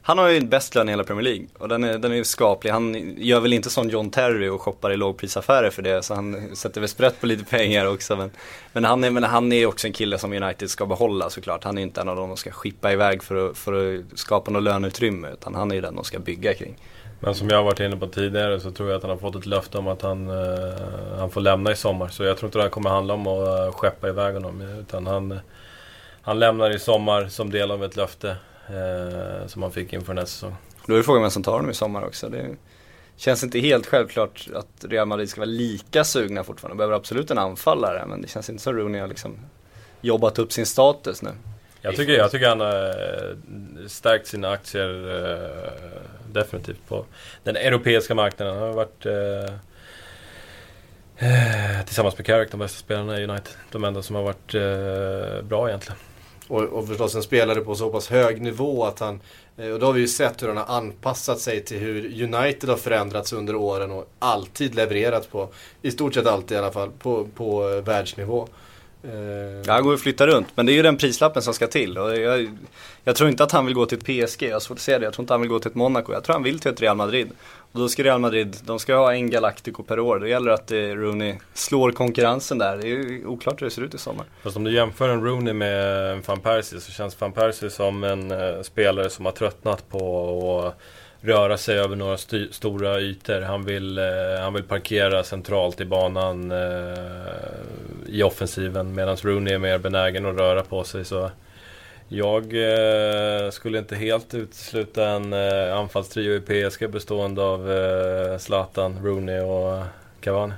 Han har ju bäst lön i hela Premier League. Och den är ju skaplig. Han gör väl inte som John Terry och shoppar i lågprisaffärer för det. Så han sätter väl sprätt på lite pengar också. Men han är också en kille som United ska behålla, såklart. Han är inte en av dem som ska skippa iväg för att skapa något löneutrymme. Utan han är ju den de ska bygga kring. Men som jag har varit inne på tidigare så tror jag att han har fått ett löfte om att han får lämna i sommar. Så jag tror inte det här kommer handla om att skeppa iväg honom. Utan han lämnar i sommar som del av ett löfte som han fick inför nästa säsong. Då är frågan vem som tar honom i sommar också. Det känns inte helt självklart att Real Madrid ska vara lika sugna fortfarande. De behöver absolut en anfallare, men det känns inte som Rooney har liksom jobbat upp sin status nu. Jag tycker han har stärkt sina aktier definitivt på den europeiska marknaden. Han har varit tillsammans med Carrick de bästa spelarna i United. De enda som har varit bra egentligen. Och förstås en spelare på så pass hög nivå att han, och då har vi ju sett hur han har anpassat sig till hur United har förändrats under åren och alltid levererat på, i stort sett alltid i alla fall, på världsnivå. Ja, han går och flyttar runt, men det är ju den prislappen som ska till. Och jag tror inte att han vill gå till ett PSG. Jag har svårt att se det. Jag tror inte han vill gå till ett Monaco. Jag tror han vill till ett Real Madrid. Och då ska Real Madrid, de ska ha en Galactico per år. Det gäller att Rooney slår konkurrensen där. Det är ju oklart hur det ser ut i sommar. Fast om du jämför en Rooney med en Van Persie, så känns Van Persie som en spelare som har tröttnat på att röra sig över några stora ytor. Han vill parkera centralt i banan i offensiven, medan Rooney är mer benägen att röra på sig. Så jag skulle inte helt utesluta en anfallstrio i PSG bestående av Zlatan, Rooney och Cavani.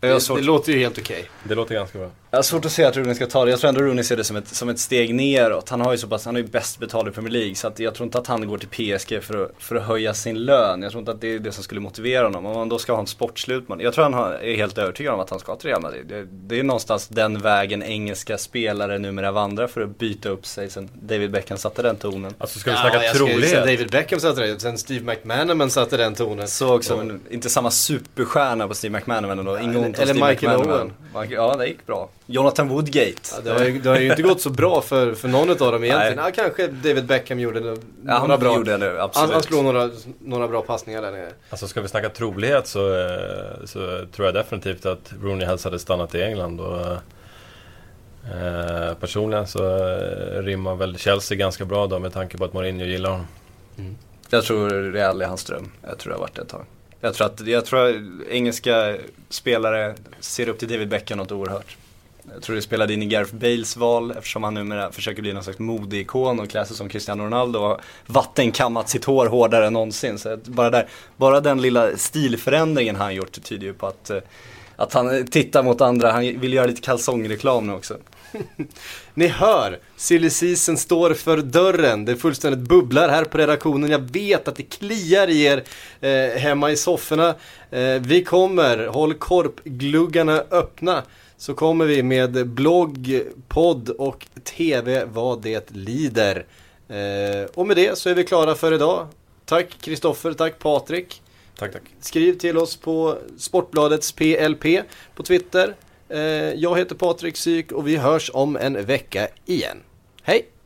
Det låter ju helt okej. Det låter ganska bra. Jag har svårt att se att Rooney ska ta det. Jag tror ändå Rooney ser det som ett steg neråt. Han har ju bäst betalt i Premier League. Så att jag tror inte att han går till PSG för att höja sin lön. Jag tror inte att det är det som skulle motivera honom. Om han då ska ha en sportslut. Jag tror han är helt övertygad om att han ska till Real Madrid. Det är någonstans den vägen engelska spelare numera vandrar för att byta upp sig. Sen David Beckham satte den tonen. Alltså ska vi snacka trolighet? Sen David Beckham satte den. Sen Steve McManaman satte den tonen. Så också, men inte samma superstjärna på Steve McManaman ändå. Eller Michael Owen. Ja, det gick bra. Jonathan Woodgate. Ja, det har ju inte gått så bra för någon av dem egentligen. Ja, kanske David Beckham gjorde några bra. Gjorde det, absolut. Han slog några bra passningar där nere. Alltså ska vi snacka trolighet så tror jag definitivt att Rooney helst hade stannat i England. Och personligen så rimmar väl Chelsea ganska bra då, med tanke på att Mourinho gillar honom. Mm. Jag tror Real är hans dröm. Jag tror det har varit ett tag. Jag tror att engelska spelare ser upp till David Beckham något oerhört. Jag tror det spelade in i Gareth Bales val, eftersom han numera försöker bli någon slags modeikon och klär sig som Cristiano Ronaldo och har vattenkammat sitt hår hårdare än någonsin. Så bara den lilla stilförändringen han gjort tyder ju på att han tittar mot andra. Han vill göra lite kalsongreklam nu också. Ni hör, silly season står för dörren. Det är fullständigt bubblar här på redaktionen. Jag vet att det kliar i er hemma i sofforna. Vi kommer, håll korpgluggarna öppna, så kommer vi med blogg, podd och tv vad det lider. Och med det så är vi klara för idag. Tack Kristoffer, tack Patrik. Tack. Skriv till oss på Sportbladets PLP på Twitter. Jag heter Patrik Syk och vi hörs om en vecka igen. Hej!